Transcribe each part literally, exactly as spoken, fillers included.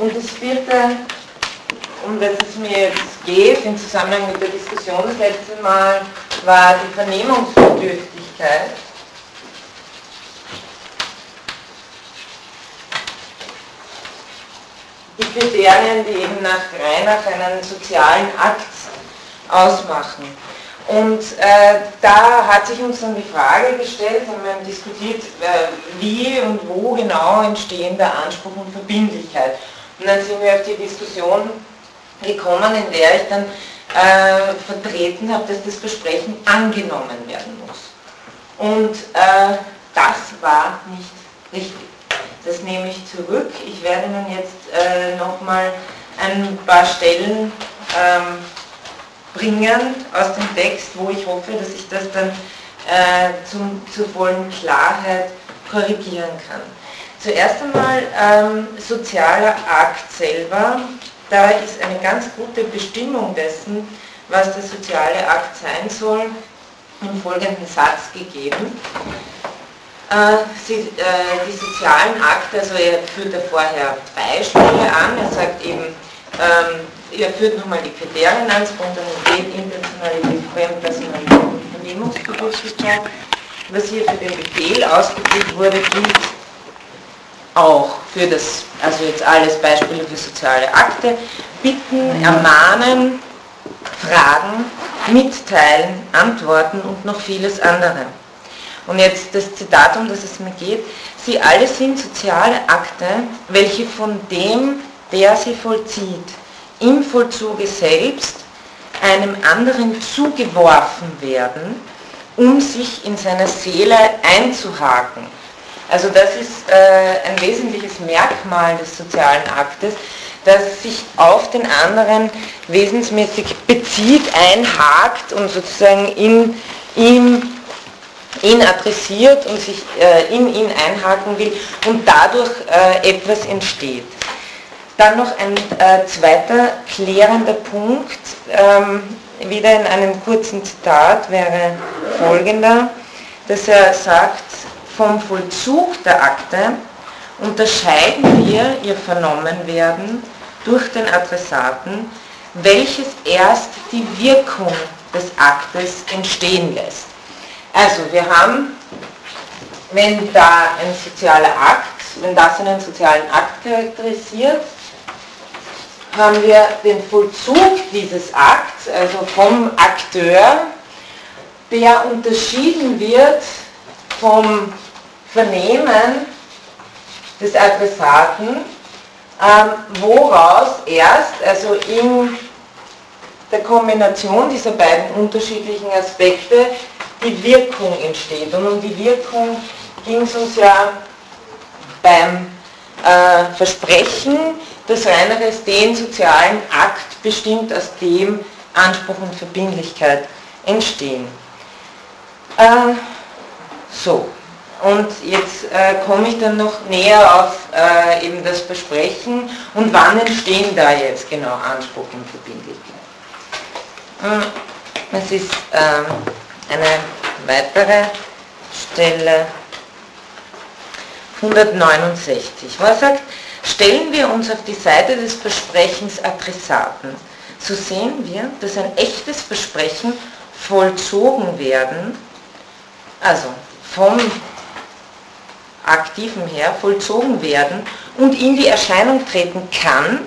Und das vierte, um das es mir jetzt geht, im Zusammenhang mit der Diskussion das letzte Mal, war die Vernehmungsbedürftigkeit. Die Kriterien, die eben nach Reinach einen sozialen Akt ausmachen. Und äh, da hat sich uns dann die Frage gestellt, haben wir haben diskutiert, äh, wie und wo genau entstehen der Anspruch und Verbindlichkeit. Und dann sind wir auf die Diskussion gekommen, in der ich dann äh, vertreten habe, dass das Versprechen angenommen werden muss. Und äh, das war nicht richtig. Das nehme ich zurück. Ich werde nun jetzt äh, nochmal ein paar Stellen ähm, bringen aus dem Text, wo ich hoffe, dass ich das dann äh, zum, zur vollen Klarheit korrigieren kann. Zuerst einmal ähm, sozialer Akt selber. Da ist eine ganz gute Bestimmung dessen, was der soziale Akt sein soll, im folgenden Satz gegeben. Sie, äh, die sozialen Akte, also er führt da vorher Beispiele an, er sagt eben, ähm, er führt nochmal die Kriterien an, Spontanität, Intentionalität, Fremdpersonalität und Vernehmungsbedürftigkeit. Was hier für den Befehl ausgegeben wurde, gilt auch für das, also jetzt alles Beispiele für soziale Akte, bitten, ermahnen, fragen, mitteilen, antworten und noch vieles andere. Und jetzt das Zitat, um das es mir geht. Sie alle sind soziale Akte, welche von dem, der sie vollzieht, im Vollzuge selbst einem anderen zugeworfen werden, um sich in seiner Seele einzuhaken. Also das ist äh, ein wesentliches Merkmal des sozialen Aktes, dass sich auf den anderen wesensmäßig bezieht, einhakt und sozusagen in ihm ihn adressiert und sich äh, in ihn einhaken will und dadurch äh, etwas entsteht. Dann noch ein äh, zweiter klärender Punkt, ähm, wieder in einem kurzen Zitat, wäre folgender, dass er sagt, vom Vollzug der Akte unterscheiden wir ihr Vernommenwerden durch den Adressaten, welches erst die Wirkung des Aktes entstehen lässt. Also wir haben, wenn da ein sozialer Akt, wenn das einen sozialen Akt charakterisiert, haben wir den Vollzug dieses Akts, also vom Akteur, der unterschieden wird vom Vernehmen des Adressaten, ähm, woraus erst, also in der Kombination dieser beiden unterschiedlichen Aspekte, die Wirkung entsteht. Und um die Wirkung ging es uns ja beim äh, Versprechen, dass Reineres den sozialen Akt bestimmt, aus dem Anspruch und Verbindlichkeit entstehen. Äh, so, und jetzt äh, komme ich dann noch näher auf äh, eben das Versprechen und wann entstehen da jetzt genau Anspruch und Verbindlichkeit. Es ist ähm, eine weitere Stelle, hundertneunundsechzig, wo er sagt, stellen wir uns auf die Seite des Versprechens Adressaten, so sehen wir, dass ein echtes Versprechen vollzogen werden, also vom Aktiven her vollzogen werden und in die Erscheinung treten kann,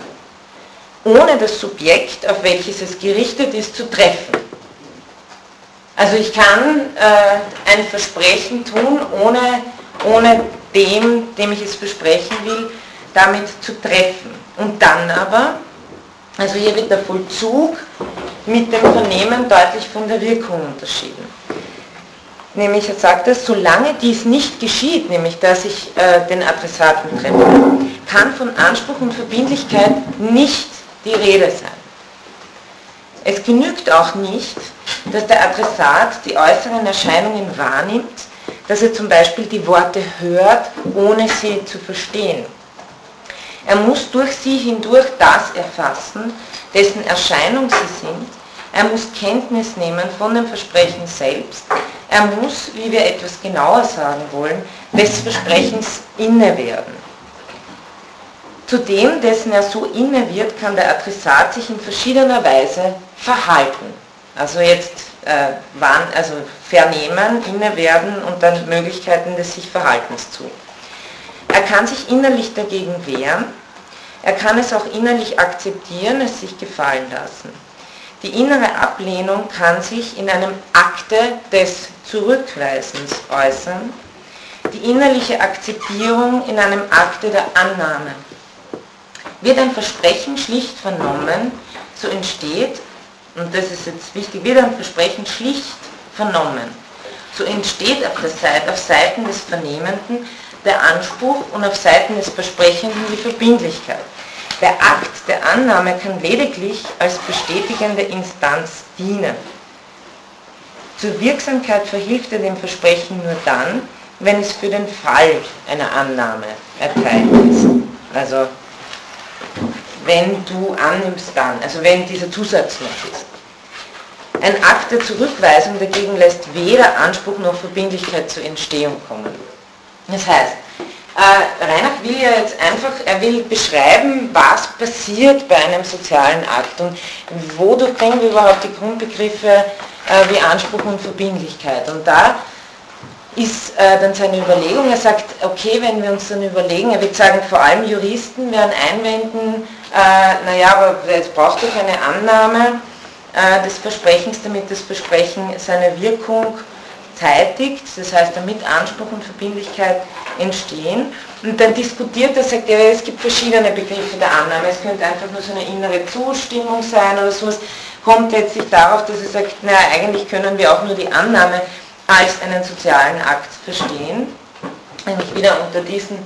ohne das Subjekt, auf welches es gerichtet ist, zu treffen. Also ich kann äh, ein Versprechen tun, ohne, ohne dem, dem ich es versprechen will, damit zu treffen. Und dann aber, also hier wird der Vollzug mit dem Vernehmen deutlich von der Wirkung unterschieden. Nämlich, er sagt es, solange dies nicht geschieht, nämlich dass ich äh, den Adressaten treffe, kann von Anspruch und Verbindlichkeit nicht die Rede sein. Es genügt auch nicht, dass der Adressat die äußeren Erscheinungen wahrnimmt, dass er zum Beispiel die Worte hört, ohne sie zu verstehen. Er muss durch sie hindurch das erfassen, dessen Erscheinung sie sind. Er muss Kenntnis nehmen von dem Versprechen selbst. Er muss, wie wir etwas genauer sagen wollen, des Versprechens inne werden. Zu dem, dessen er so inne wird, kann der Adressat sich in verschiedener Weise verhalten. Also jetzt äh, wann, also vernehmen, innewerden und dann Möglichkeiten des Sich-Verhaltens zu. Er kann sich innerlich dagegen wehren, er kann es auch innerlich akzeptieren, es sich gefallen lassen. Die innere Ablehnung kann sich in einem Akte des Zurückweisens äußern, die innerliche Akzeptierung in einem Akte der Annahme. Wird ein Versprechen schlicht vernommen, so entsteht, und das ist jetzt wichtig, wird ein Versprechen schlicht vernommen, so entsteht auf, der Seite, auf Seiten des Vernehmenden der Anspruch und auf Seiten des Versprechenden die Verbindlichkeit. Der Akt der Annahme kann lediglich als bestätigende Instanz dienen. Zur Wirksamkeit verhilft er dem Versprechen nur dann, wenn es für den Fall einer Annahme erteilt ist. Also wenn du annimmst, dann, also wenn dieser Zusatz noch ist. Ein Akt der Zurückweisung dagegen lässt weder Anspruch noch Verbindlichkeit zur Entstehung kommen. Das heißt, äh, Reinach will ja jetzt einfach, er will beschreiben, was passiert bei einem sozialen Akt und wodurch bringen wir überhaupt die Grundbegriffe äh, wie Anspruch und Verbindlichkeit. Und da ist äh, dann seine Überlegung, er sagt, okay, wenn wir uns dann überlegen, er wird sagen, vor allem Juristen werden einwenden, äh, naja, aber jetzt braucht doch eine Annahme äh, des Versprechens, damit das Versprechen seine Wirkung zeitigt, das heißt, damit Anspruch und Verbindlichkeit entstehen. Und dann diskutiert er, sagt er, es gibt verschiedene Begriffe der Annahme, es könnte einfach nur so eine innere Zustimmung sein oder sowas, kommt letztlich darauf, dass er sagt, naja, eigentlich können wir auch nur die Annahme als einen sozialen Akt verstehen, nämlich wieder unter diesen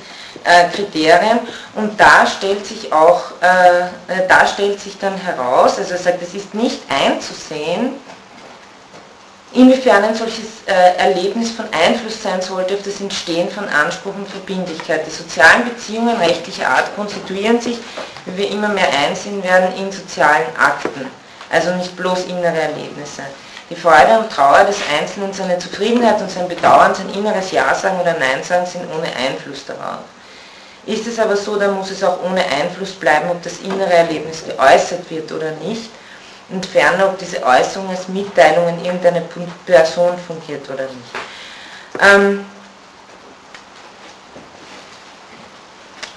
äh, Kriterien. Und da stellt sich auch, äh, da stellt sich dann heraus, also er sagt, es ist nicht einzusehen, inwiefern ein solches äh, Erlebnis von Einfluss sein sollte auf das Entstehen von Anspruch und Verbindlichkeit. Die sozialen Beziehungen rechtlicher Art konstituieren sich, wie wir immer mehr einsehen werden, in sozialen Akten, also nicht bloß innere Erlebnisse. Die Freude und Trauer des Einzelnen, seine Zufriedenheit und sein Bedauern, sein inneres Ja-Sagen oder Nein-Sagen sind ohne Einfluss darauf. Ist es aber so, dann muss es auch ohne Einfluss bleiben, ob das innere Erlebnis geäußert wird oder nicht und ferner, ob diese Äußerung als Mitteilung an irgendeine Person fungiert oder nicht. Ähm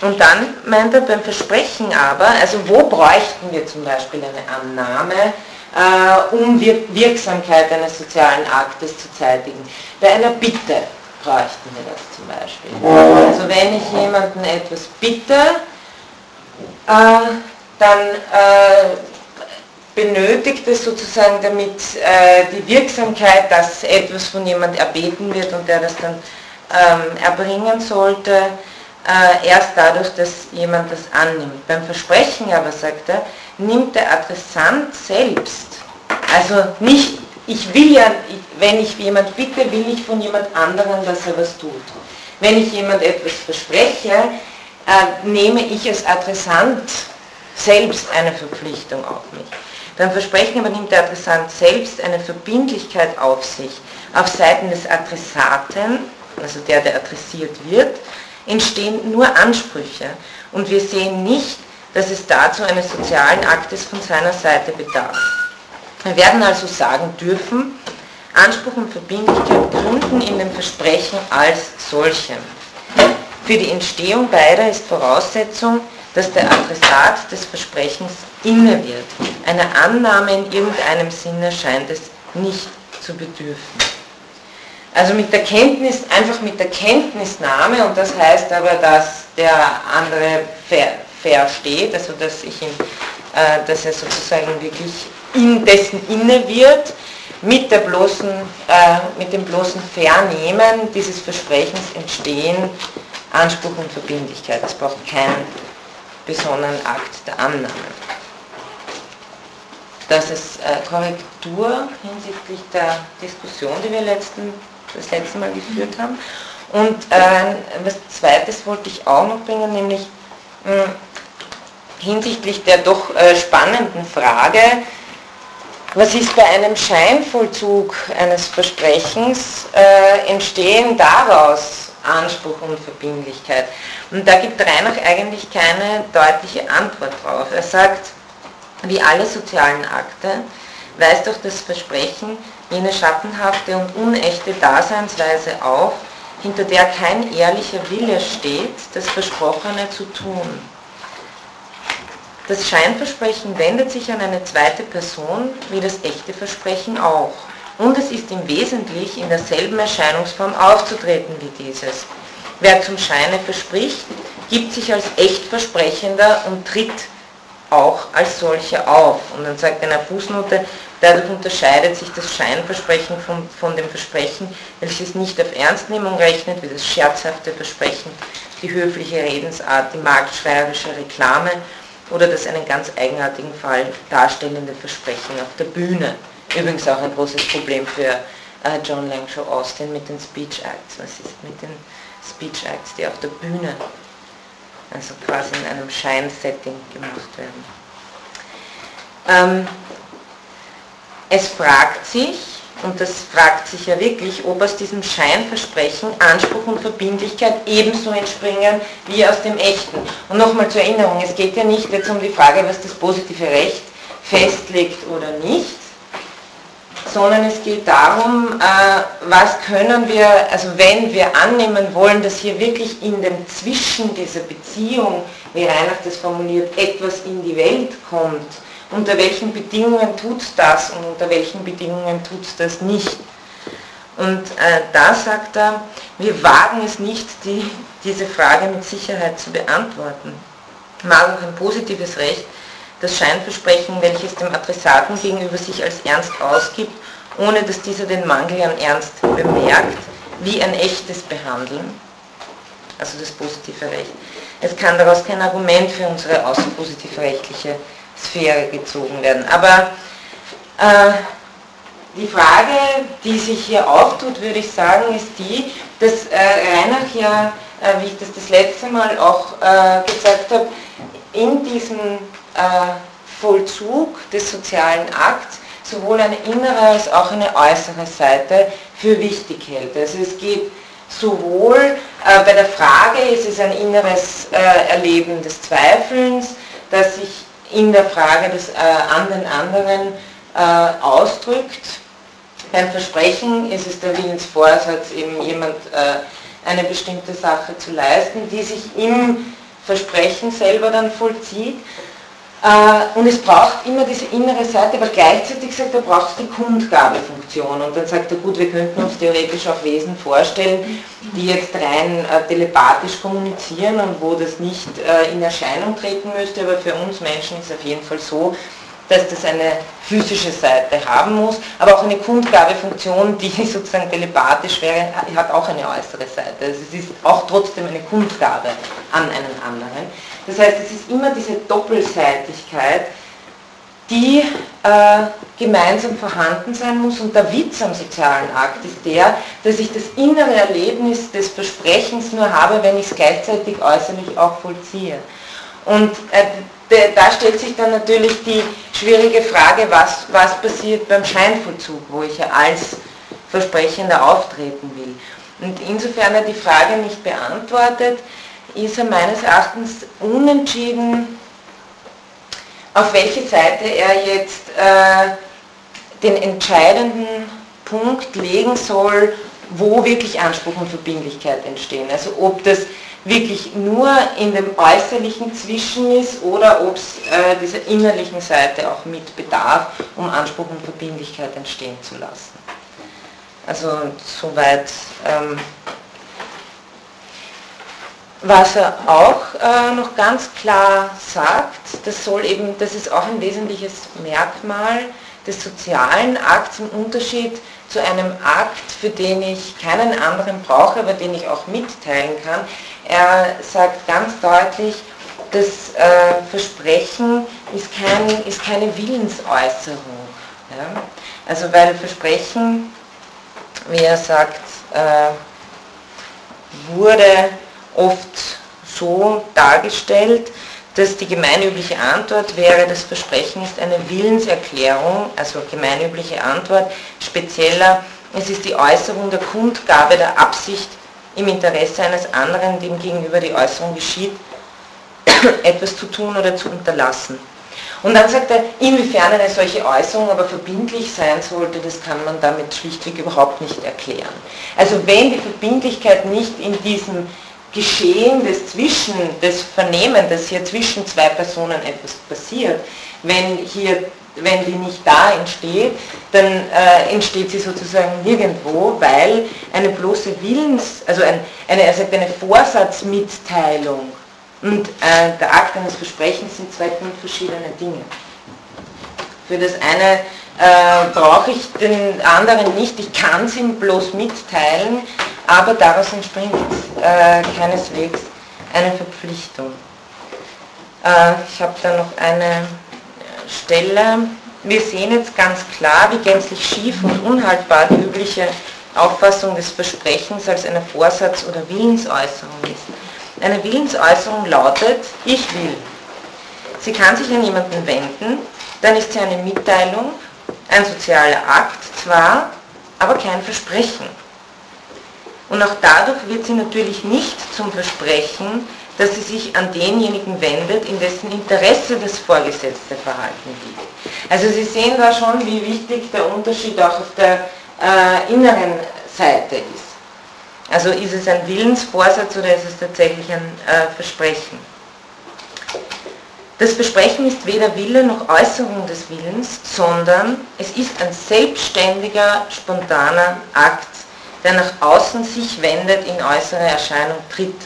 Und dann meint er beim Versprechen aber, also wo bräuchten wir zum Beispiel eine Annahme, um Wirksamkeit eines sozialen Aktes zu zeitigen. Bei einer Bitte bräuchten wir das zum Beispiel. Also wenn ich jemanden etwas bitte, äh, dann äh, benötigt es sozusagen, damit äh, die Wirksamkeit, dass etwas von jemand erbeten wird und der das dann ähm, erbringen sollte, äh, erst dadurch, dass jemand das annimmt. Beim Versprechen aber, sagt er, nimmt der Adressant selbst, also nicht, ich will ja, wenn ich jemand bitte, will ich von jemand anderem, dass er was tut. Wenn ich jemand etwas verspreche, äh, nehme ich als Adressant selbst eine Verpflichtung auf mich. Beim Versprechen aber nimmt der Adressant selbst eine Verbindlichkeit auf sich. Auf Seiten des Adressaten, also der, der adressiert wird, entstehen nur Ansprüche und wir sehen nicht, dass es dazu eines sozialen Aktes von seiner Seite bedarf. Wir werden also sagen dürfen, Anspruch und Verbindlichkeit gründen in dem Versprechen als solchem. Für die Entstehung beider ist Voraussetzung, dass der Adressat des Versprechens inne wird. Einer Annahme in irgendeinem Sinne scheint es nicht zu bedürfen. Also mit der Kenntnis, einfach mit der Kenntnisnahme, und das heißt aber, dass der andere fährt, versteht, also dass, ich ihn, äh, dass er sozusagen wirklich in dessen inne wird, mit, der bloßen, äh, mit dem bloßen Vernehmen dieses Versprechens entstehen Anspruch und Verbindlichkeit. Es braucht keinen besonderen Akt der Annahme. Das ist äh, Korrektur hinsichtlich der Diskussion, die wir letzten, das letzte Mal geführt haben. Und äh, was Zweites wollte ich auch noch bringen, nämlich mh, hinsichtlich der doch äh, spannenden Frage, was ist bei einem Scheinvollzug eines Versprechens, äh, entstehen daraus Anspruch und Verbindlichkeit. Und da gibt Reinach eigentlich keine deutliche Antwort drauf. Er sagt, wie alle sozialen Akte weist durch das Versprechen jene schattenhafte und unechte Daseinsweise auf, hinter der kein ehrlicher Wille steht, das Versprochene zu tun. Das Scheinversprechen wendet sich an eine zweite Person, wie das echte Versprechen auch. Und es ist im Wesentlichen in derselben Erscheinungsform aufzutreten wie dieses. Wer zum Scheine verspricht, gibt sich als echt Versprechender und tritt auch als solcher auf. Und dann sagt eine Fußnote, dadurch unterscheidet sich das Scheinversprechen von, von dem Versprechen, welches nicht auf Ernstnehmung rechnet, wie das scherzhafte Versprechen, die höfliche Redensart, die marktschreierische Reklame oder das einen ganz eigenartigen Fall darstellende Versprechen auf der Bühne. Übrigens auch ein großes Problem für äh, John Langshaw Austin mit den Speech Acts. Was ist mit den Speech Acts, die auf der Bühne, also quasi in einem Scheinsetting gemacht werden? Ähm, es fragt sich, und das fragt sich ja wirklich, ob aus diesem Scheinversprechen Anspruch und Verbindlichkeit ebenso entspringen wie aus dem Echten. Und nochmal zur Erinnerung, es geht ja nicht jetzt um die Frage, was das positive Recht festlegt oder nicht, sondern es geht darum, was können wir, also wenn wir annehmen wollen, dass hier wirklich in dem Zwischen dieser Beziehung, wie Reinach das formuliert, etwas in die Welt kommt, unter welchen Bedingungen tut das und unter welchen Bedingungen tut das nicht. Und da sagt er, wir wagen es nicht, die, diese Frage mit Sicherheit zu beantworten. Mag auch ein positives Recht, das Scheinversprechen, welches dem Adressaten gegenüber sich als ernst ausgibt, ohne dass dieser den Mangel an Ernst bemerkt, wie ein echtes behandeln, also das positive Recht. Es kann daraus kein Argument für unsere außerpositive rechtliche Sphäre gezogen werden. Aber äh, die Frage, die sich hier auftut, würde ich sagen, ist die, dass äh, Reinach ja, äh, wie ich das das letzte Mal auch äh, gesagt habe, in diesem Vollzug des sozialen Akts sowohl eine innere als auch eine äußere Seite für wichtig hält. Also es geht sowohl äh, bei der Frage, ist es ein inneres äh, Erleben des Zweifelns, das sich in der Frage des, äh, an den anderen äh, ausdrückt. Beim Versprechen ist es der Willensvorsatz, eben jemand äh, eine bestimmte Sache zu leisten, die sich im Versprechen selber dann vollzieht. Und es braucht immer diese innere Seite, aber gleichzeitig sagt er, braucht es die Kundgabefunktion. Und dann sagt er, gut, wir könnten uns theoretisch auch Wesen vorstellen, die jetzt rein äh, telepathisch kommunizieren und wo das nicht äh, in Erscheinung treten müsste, aber für uns Menschen ist es auf jeden Fall so, dass das eine physische Seite haben muss, aber auch eine Kundgabefunktion, die sozusagen telepathisch wäre, hat auch eine äußere Seite. Also es ist auch trotzdem eine Kundgabe an einen anderen. Das heißt, es ist immer diese Doppelseitigkeit, die äh, gemeinsam vorhanden sein muss, und der Witz am sozialen Akt ist der, dass ich das innere Erlebnis des Versprechens nur habe, wenn ich es gleichzeitig äußerlich auch vollziehe. Und äh, da stellt sich dann natürlich die schwierige Frage, was, was passiert beim Scheinvollzug, wo ich ja als Versprechender auftreten will. Und insofern er die Frage nicht beantwortet, ist er meines Erachtens unentschieden, auf welche Seite er jetzt äh, den entscheidenden Punkt legen soll, wo wirklich Anspruch und Verbindlichkeit entstehen. Also ob das wirklich nur in dem äußerlichen Zwischen ist oder ob es äh, dieser innerlichen Seite auch mit bedarf, um Anspruch und Verbindlichkeit entstehen zu lassen. Also soweit, ähm, was er auch äh, noch ganz klar sagt, das soll eben, das ist auch ein wesentliches Merkmal des sozialen Akts im Unterschied zu einem Akt, für den ich keinen anderen brauche, aber den ich auch mitteilen kann. Er sagt ganz deutlich, das äh, Versprechen ist, kein, ist keine Willensäußerung. Ja? Also weil Versprechen, wie er sagt, äh, wurde oft so dargestellt, dass die gemeinübliche Antwort wäre, das Versprechen ist eine Willenserklärung, also gemeinübliche Antwort, spezieller, es ist die Äußerung der Kundgabe der Absicht im Interesse eines anderen, dem gegenüber die Äußerung geschieht, etwas zu tun oder zu unterlassen. Und dann sagt er, inwiefern eine solche Äußerung aber verbindlich sein sollte, das kann man damit schlichtweg überhaupt nicht erklären. Also wenn die Verbindlichkeit nicht in diesem Geschehen des Zwischen, des Vernehmen, dass hier zwischen zwei Personen etwas passiert, wenn hier, wenn die nicht da entsteht, dann äh, entsteht sie sozusagen nirgendwo, weil eine bloße Willens, also ein, eine, er sagt eine Vorsatzmitteilung und äh, der Akt eines Versprechens sind zwei verschiedene Dinge. Für das eine äh, brauche ich den anderen nicht, ich kann es ihm bloß mitteilen, aber daraus entspringt äh, keineswegs eine Verpflichtung. Äh, ich habe da noch eine Stelle. Wir sehen jetzt ganz klar, wie gänzlich schief und unhaltbar die übliche Auffassung des Versprechens als eine Vorsatz- oder Willensäußerung ist. Eine Willensäußerung lautet, ich will. Sie kann sich an jemanden wenden, dann ist sie eine Mitteilung, ein sozialer Akt zwar, aber kein Versprechen. Und auch dadurch wird sie natürlich nicht zum Versprechen, dass sie sich an denjenigen wendet, in dessen Interesse das vorgesetzte Verhalten liegt. Also Sie sehen da schon, wie wichtig der Unterschied auch auf der äh, inneren Seite ist. Also ist es ein Willensvorsatz oder ist es tatsächlich ein äh, Versprechen? Das Versprechen ist weder Wille noch Äußerung des Willens, sondern es ist ein selbstständiger, spontaner Akt, der nach außen sich wendet, in äußere Erscheinung tritt.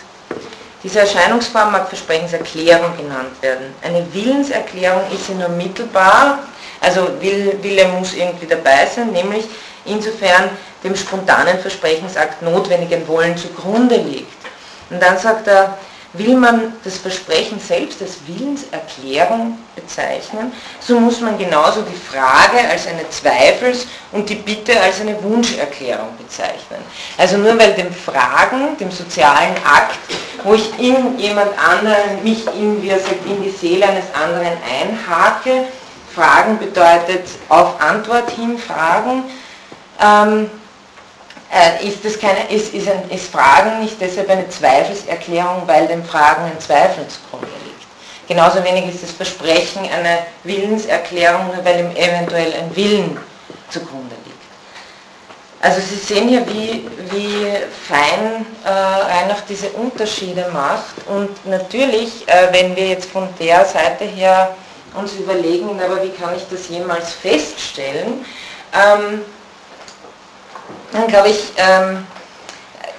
Diese Erscheinungsform mag Versprecherklärung genannt werden. Eine Willenserklärung ist sie nur mittelbar, also Wille muss irgendwie dabei sein, nämlich insofern dem spontanen Versprechensakt notwendigen Wollen zugrunde liegt. Und dann sagt er, will man das Versprechen selbst als Willenserklärung bezeichnen, so muss man genauso die Frage als eine Zweifels- und die Bitte als eine Wunscherklärung bezeichnen. Also nur weil dem Fragen, dem sozialen Akt, wo ich in jemand anderen, mich in, wie er sagt, in die Seele eines anderen einhake, Fragen bedeutet auf Antwort hin Fragen, ähm, Ist, das keine, ist, ist, ein, ist Fragen nicht deshalb eine Zweifelserklärung, weil dem Fragen ein Zweifel zugrunde liegt. Genauso wenig ist das Versprechen eine Willenserklärung, weil ihm eventuell ein Willen zugrunde liegt. Also Sie sehen hier, wie, wie fein äh, Reinach diese Unterschiede macht. Und natürlich, äh, wenn wir jetzt von der Seite her uns überlegen, aber wie kann ich das jemals feststellen, ähm, dann glaube ich, ähm,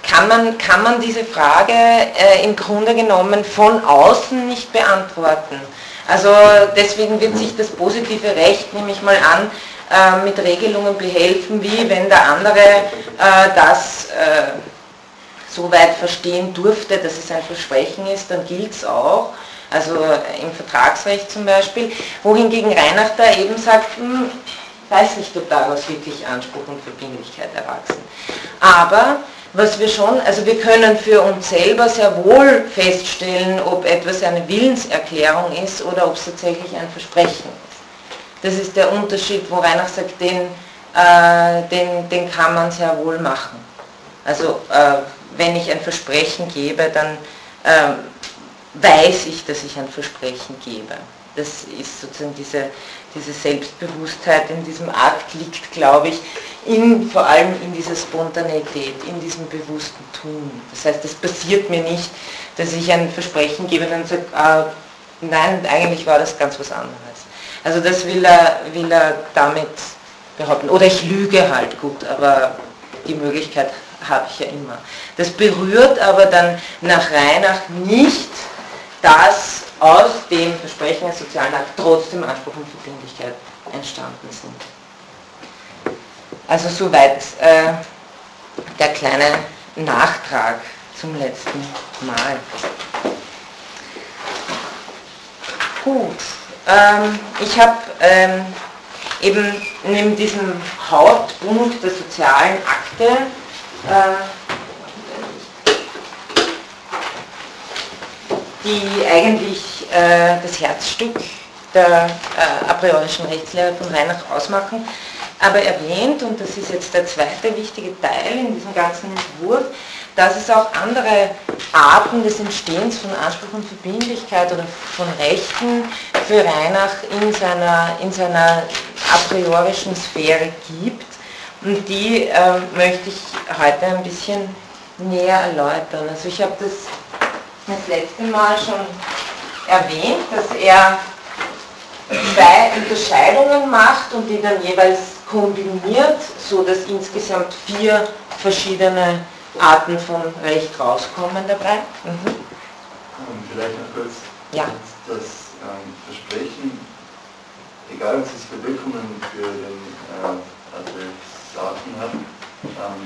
kann man, kann man diese Frage äh, im Grunde genommen von außen nicht beantworten. Also deswegen wird sich das positive Recht, nehme ich mal an, äh, mit Regelungen behelfen, wie wenn der andere äh, das äh, so weit verstehen durfte, dass es ein Versprechen ist, dann gilt es auch. Also äh, im Vertragsrecht zum Beispiel. Wohingegen Reinach da eben sagt, mh, ich weiß nicht, ob daraus wirklich Anspruch und Verbindlichkeit erwachsen. Aber was wir schon, also wir können für uns selber sehr wohl feststellen, ob etwas eine Willenserklärung ist oder ob es tatsächlich ein Versprechen ist. Das ist der Unterschied, wo Reinach sagt, den, äh, den, den kann man sehr wohl machen. Also äh, wenn ich ein Versprechen gebe, dann äh, weiß ich, dass ich ein Versprechen gebe. Das ist sozusagen diese, diese Selbstbewusstheit in diesem Akt liegt, glaube ich, in, vor allem in dieser Spontaneität, in diesem bewussten Tun. Das heißt, es passiert mir nicht, dass ich ein Versprechen gebe und dann sage, ah, nein, eigentlich war das ganz was anderes. Also das will er, will er damit behaupten. Oder ich lüge halt, gut, aber die Möglichkeit habe ich ja immer. Das berührt aber dann nach Reinach nicht das, aus dem Versprechen des sozialen Akts trotzdem Anspruch und Verbindlichkeit entstanden sind. Also soweit äh, der kleine Nachtrag zum letzten Mal. Gut, ähm, ich habe ähm, eben neben diesem Hauptpunkt der sozialen Akte äh, die eigentlich äh, das Herzstück der äh, a priorischen Rechtslehre von Reinach ausmachen, aber erwähnt, und das ist jetzt der zweite wichtige Teil in diesem ganzen Entwurf, dass es auch andere Arten des Entstehens von Anspruch und Verbindlichkeit oder von Rechten für Reinach in seiner, in seiner a priorischen Sphäre gibt. Und die äh, möchte ich heute ein bisschen näher erläutern. Also ich habe das das letzte Mal schon erwähnt, dass er zwei Unterscheidungen macht und die dann jeweils kombiniert, so dass insgesamt vier verschiedene Arten von Recht rauskommen dabei. Mhm. Und vielleicht noch kurz, ja. Das ähm, Versprechen, egal was das für Wirkungen für den äh, Adressaten hat, ähm,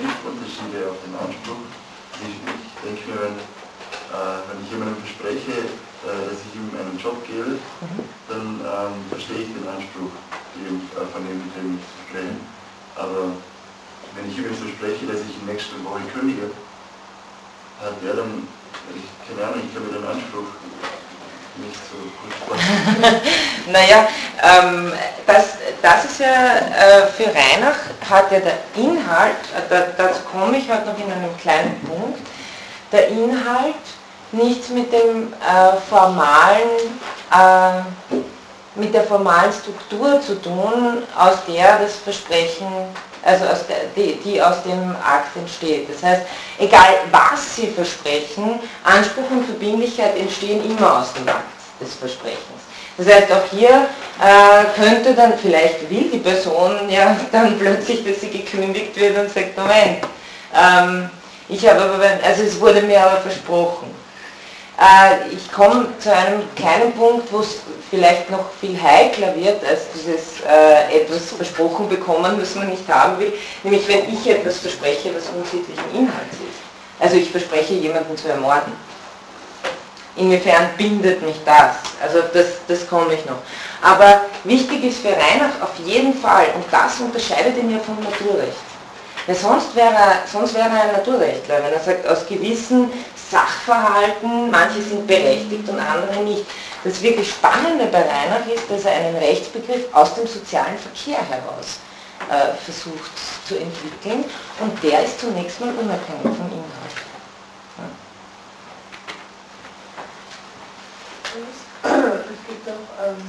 nicht Unterschiede auf den Anspruch. Ich denke mir, wenn Äh, wenn ich jemandem verspreche, äh, dass ich ihm einen Job gebe, mhm. dann ähm, verstehe ich den Anspruch, dem, äh, von dem ich spreche. Aber wenn ich ihm jetzt verspreche, dass ich in der nächsten Woche kündige, hat der dann, ich keine Ahnung, ich glaube, den Anspruch nicht so gut vorstellen. Naja, ähm, das, das ist ja äh, für Reinach, hat ja der Inhalt, äh, da, dazu komme ich heute noch in einem kleinen Punkt, der Inhalt nichts mit dem äh, formalen, äh, mit der formalen Struktur zu tun, aus der das Versprechen, also aus der, die, die aus dem Akt entsteht. Das heißt, egal was Sie versprechen, Anspruch und Verbindlichkeit entstehen immer aus dem Akt des Versprechens. Das heißt, auch hier äh, könnte dann, vielleicht will die Person ja dann plötzlich, dass sie gekündigt wird und sagt, Moment, ähm, ich habe aber, also es wurde mir aber versprochen. Äh, ich komme zu einem kleinen Punkt, wo es vielleicht noch viel heikler wird, als dieses äh, etwas versprochen bekommen, was man nicht haben will. Nämlich wenn ich etwas verspreche, was unsittlichen Inhalts ist. Also ich verspreche jemanden zu ermorden. Inwiefern bindet mich das? Also das, das komme ich noch. Aber wichtig ist für Reinach auf jeden Fall, und das unterscheidet ihn ja vom Naturrecht. Weil sonst wäre er, sonst wäre er ein Naturrechtler, wenn er sagt, aus gewissen Sachverhalten, manche sind berechtigt und andere nicht. Das wirklich Spannende bei Reinach ist, dass er einen Rechtsbegriff aus dem sozialen Verkehr heraus äh, versucht zu entwickeln, und der ist zunächst mal unerkannt vom Inhalt. Ja. Es gibt auch ähm,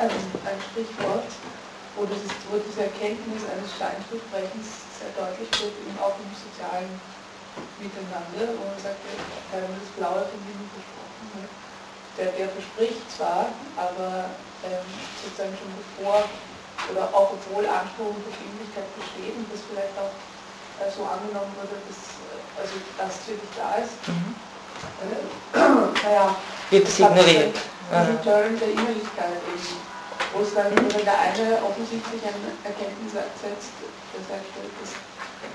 ein Sprichwort, wo, das ist, wo diese Erkenntnis eines Scheinversprechens sehr deutlich wird, eben auch im sozialen Miteinander, wo man sagt, der das Blaue von ihm versprochen hat. Der, der verspricht zwar, aber ähm, sozusagen schon bevor, oder auch obwohl Anspruch und Verbindlichkeit bestehen, und das vielleicht auch äh, so angenommen wurde, dass äh, also das wirklich da ist, mhm. äh, naja, wird es ignoriert. Ein Return der Innerlichkeit eben. Wo es dann, wenn der eine offensichtlich eine Erkenntnis setzt, dass er, dass,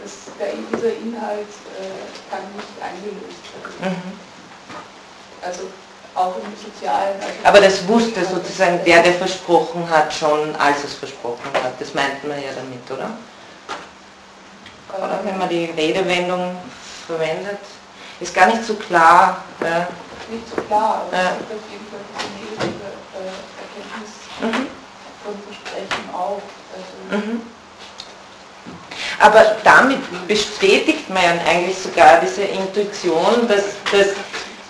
dass der, dieser Inhalt äh, kann nicht eingelöst werden. Mhm. Also auch im Sozialen. Also aber das wusste sozusagen der, der versprochen hat, schon als es versprochen hat. Das meint man ja damit, oder? Oder wenn man die Redewendung verwendet? Ist gar nicht so klar. Ja. Nicht so klar, aber ja. Es gibt auf jeden Fall eine negative Erkenntnis. Mhm. Und Versprechen auch. Also mhm. Aber damit bestätigt man ja eigentlich sogar diese Intuition, dass, dass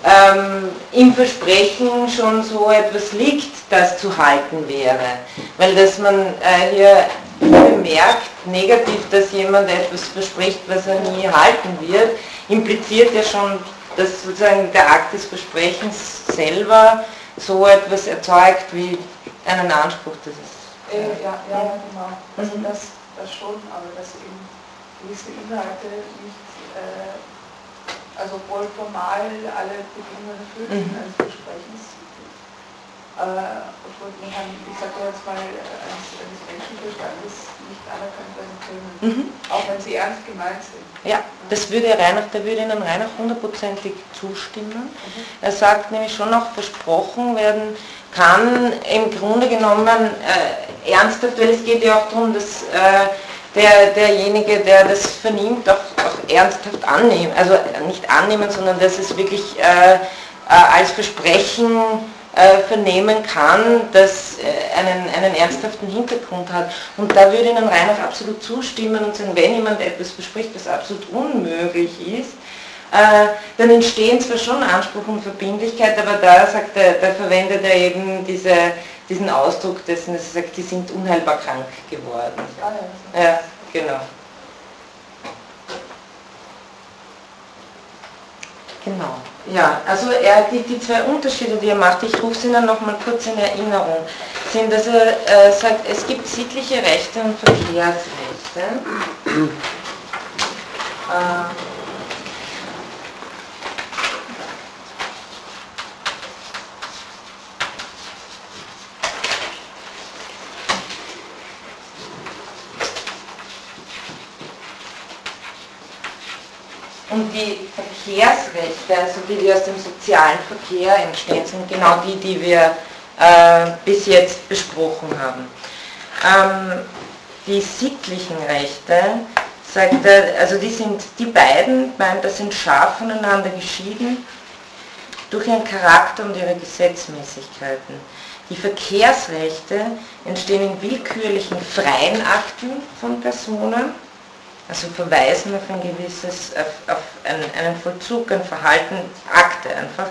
ähm, im Versprechen schon so etwas liegt, das zu halten wäre. Weil dass man äh, hier bemerkt, negativ, dass jemand etwas verspricht, was er nie halten wird, impliziert ja schon, dass sozusagen der Akt des Versprechens selber so etwas erzeugt wie einen Anspruch, das ist. Äh, ja, ja, ja, genau. Also mhm. das, das schon, aber dass eben gewisse Inhalte nicht, äh, also wohl formal alle Bedingungen erfüllen eines Versprechens. Äh, obwohl man kann, ich sage jetzt mal, eines, eines Menschenverstandes nicht anerkannt werden können, mhm. auch wenn sie ernst gemeint sind. Ja, ja. Das würde Reinach, da würde Ihnen Reinach hundertprozentig zustimmen. Mhm. Er sagt nämlich schon auch, versprochen werden kann im Grunde genommen äh, ernsthaft, weil es geht ja auch darum, dass äh, der, derjenige, der das vernimmt, auch, auch ernsthaft annehmen, also nicht annehmen, sondern dass es wirklich äh, als Versprechen äh, vernehmen kann, das äh, einen, einen ernsthaften Hintergrund hat. Und da würde Ihnen Reinach absolut zustimmen und sagen, wenn jemand etwas bespricht, was absolut unmöglich ist, äh, dann entstehen zwar schon Anspruch und Verbindlichkeit, aber da, sagt er, da verwendet er eben diese, diesen Ausdruck dessen, dass er sagt, die sind unheilbar krank geworden. Ja, genau. Genau. Ja, also er, die, die zwei Unterschiede, die er macht, ich rufe sie Ihnen nochmal kurz in Erinnerung, sind, dass er äh, sagt, es gibt sittliche Rechte und Verkehrsrechte. Äh, und die Verkehrsrechte, also die, die aus dem sozialen Verkehr entstehen, sind genau die, die wir äh, bis jetzt besprochen haben. Ähm, die sittlichen Rechte, sagt er, also die sind die beiden, meint er, sind scharf voneinander geschieden durch ihren Charakter und ihre Gesetzmäßigkeiten. Die Verkehrsrechte entstehen in willkürlichen freien Akten von Personen, also verweisen auf ein gewisses, auf, auf einen, einen Vollzug, ein Verhalten, Akte einfach.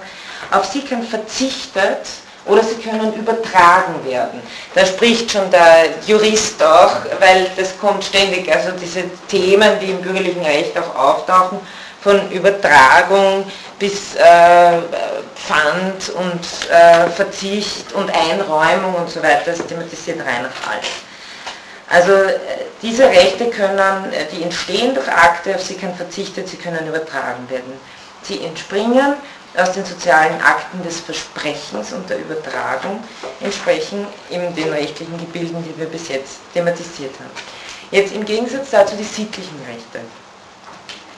Auf sie kann verzichtet oder sie können übertragen werden. Da spricht schon der Jurist auch, weil das kommt ständig, also diese Themen, die im bürgerlichen Recht auch auftauchen, von Übertragung bis äh, Pfand und äh, Verzicht und Einräumung und so weiter, das thematisiert Reinach alles. Also diese Rechte können, die entstehen durch Akte, auf sie kann verzichtet, sie können übertragen werden. Sie entspringen aus den sozialen Akten des Versprechens und der Übertragung, entsprechen eben den rechtlichen Gebilden, die wir bis jetzt thematisiert haben. Jetzt im Gegensatz dazu die sittlichen Rechte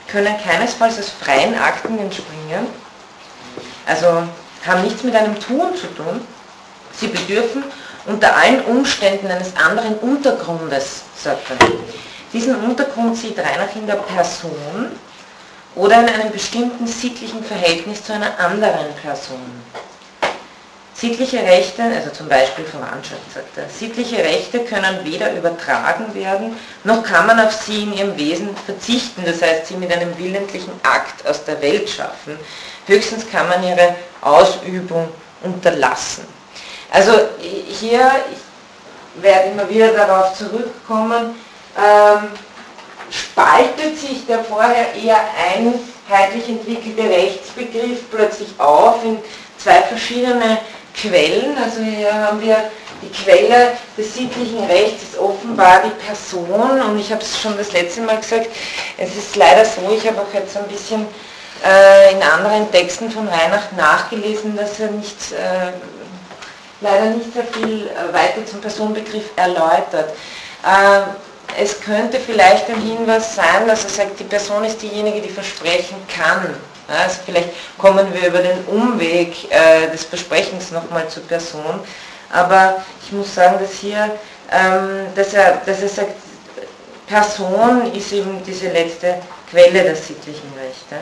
können keinesfalls aus freien Akten entspringen, also haben nichts mit einem Tun zu tun, sie bedürfen unter allen Umständen eines anderen Untergrundes, sagt er. Diesen Untergrund sieht Reinach in der Person oder in einem bestimmten sittlichen Verhältnis zu einer anderen Person. Sittliche Rechte, also zum Beispiel Verwandtschaft, sagt er, sittliche Rechte können weder übertragen werden, noch kann man auf sie in ihrem Wesen verzichten, das heißt, sie mit einem willentlichen Akt aus der Welt schaffen. Höchstens kann man ihre Ausübung unterlassen. Also hier, ich werde immer wieder darauf zurückkommen, ähm, spaltet sich der vorher eher einheitlich entwickelte Rechtsbegriff plötzlich auf in zwei verschiedene Quellen. Also hier haben wir die Quelle des sittlichen Rechts, ist offenbar die Person, und ich habe es schon das letzte Mal gesagt, es ist leider so, ich habe auch jetzt ein bisschen äh, in anderen Texten von Reinach nachgelesen, dass er nicht... Äh, leider nicht sehr viel weiter zum Personenbegriff erläutert. Es könnte vielleicht ein Hinweis sein, dass er sagt, die Person ist diejenige, die versprechen kann. Also vielleicht kommen wir über den Umweg des Versprechens nochmal zur Person. Aber ich muss sagen, dass hier, dass er, dass er sagt, Person ist eben diese letzte Quelle der sittlichen Rechte.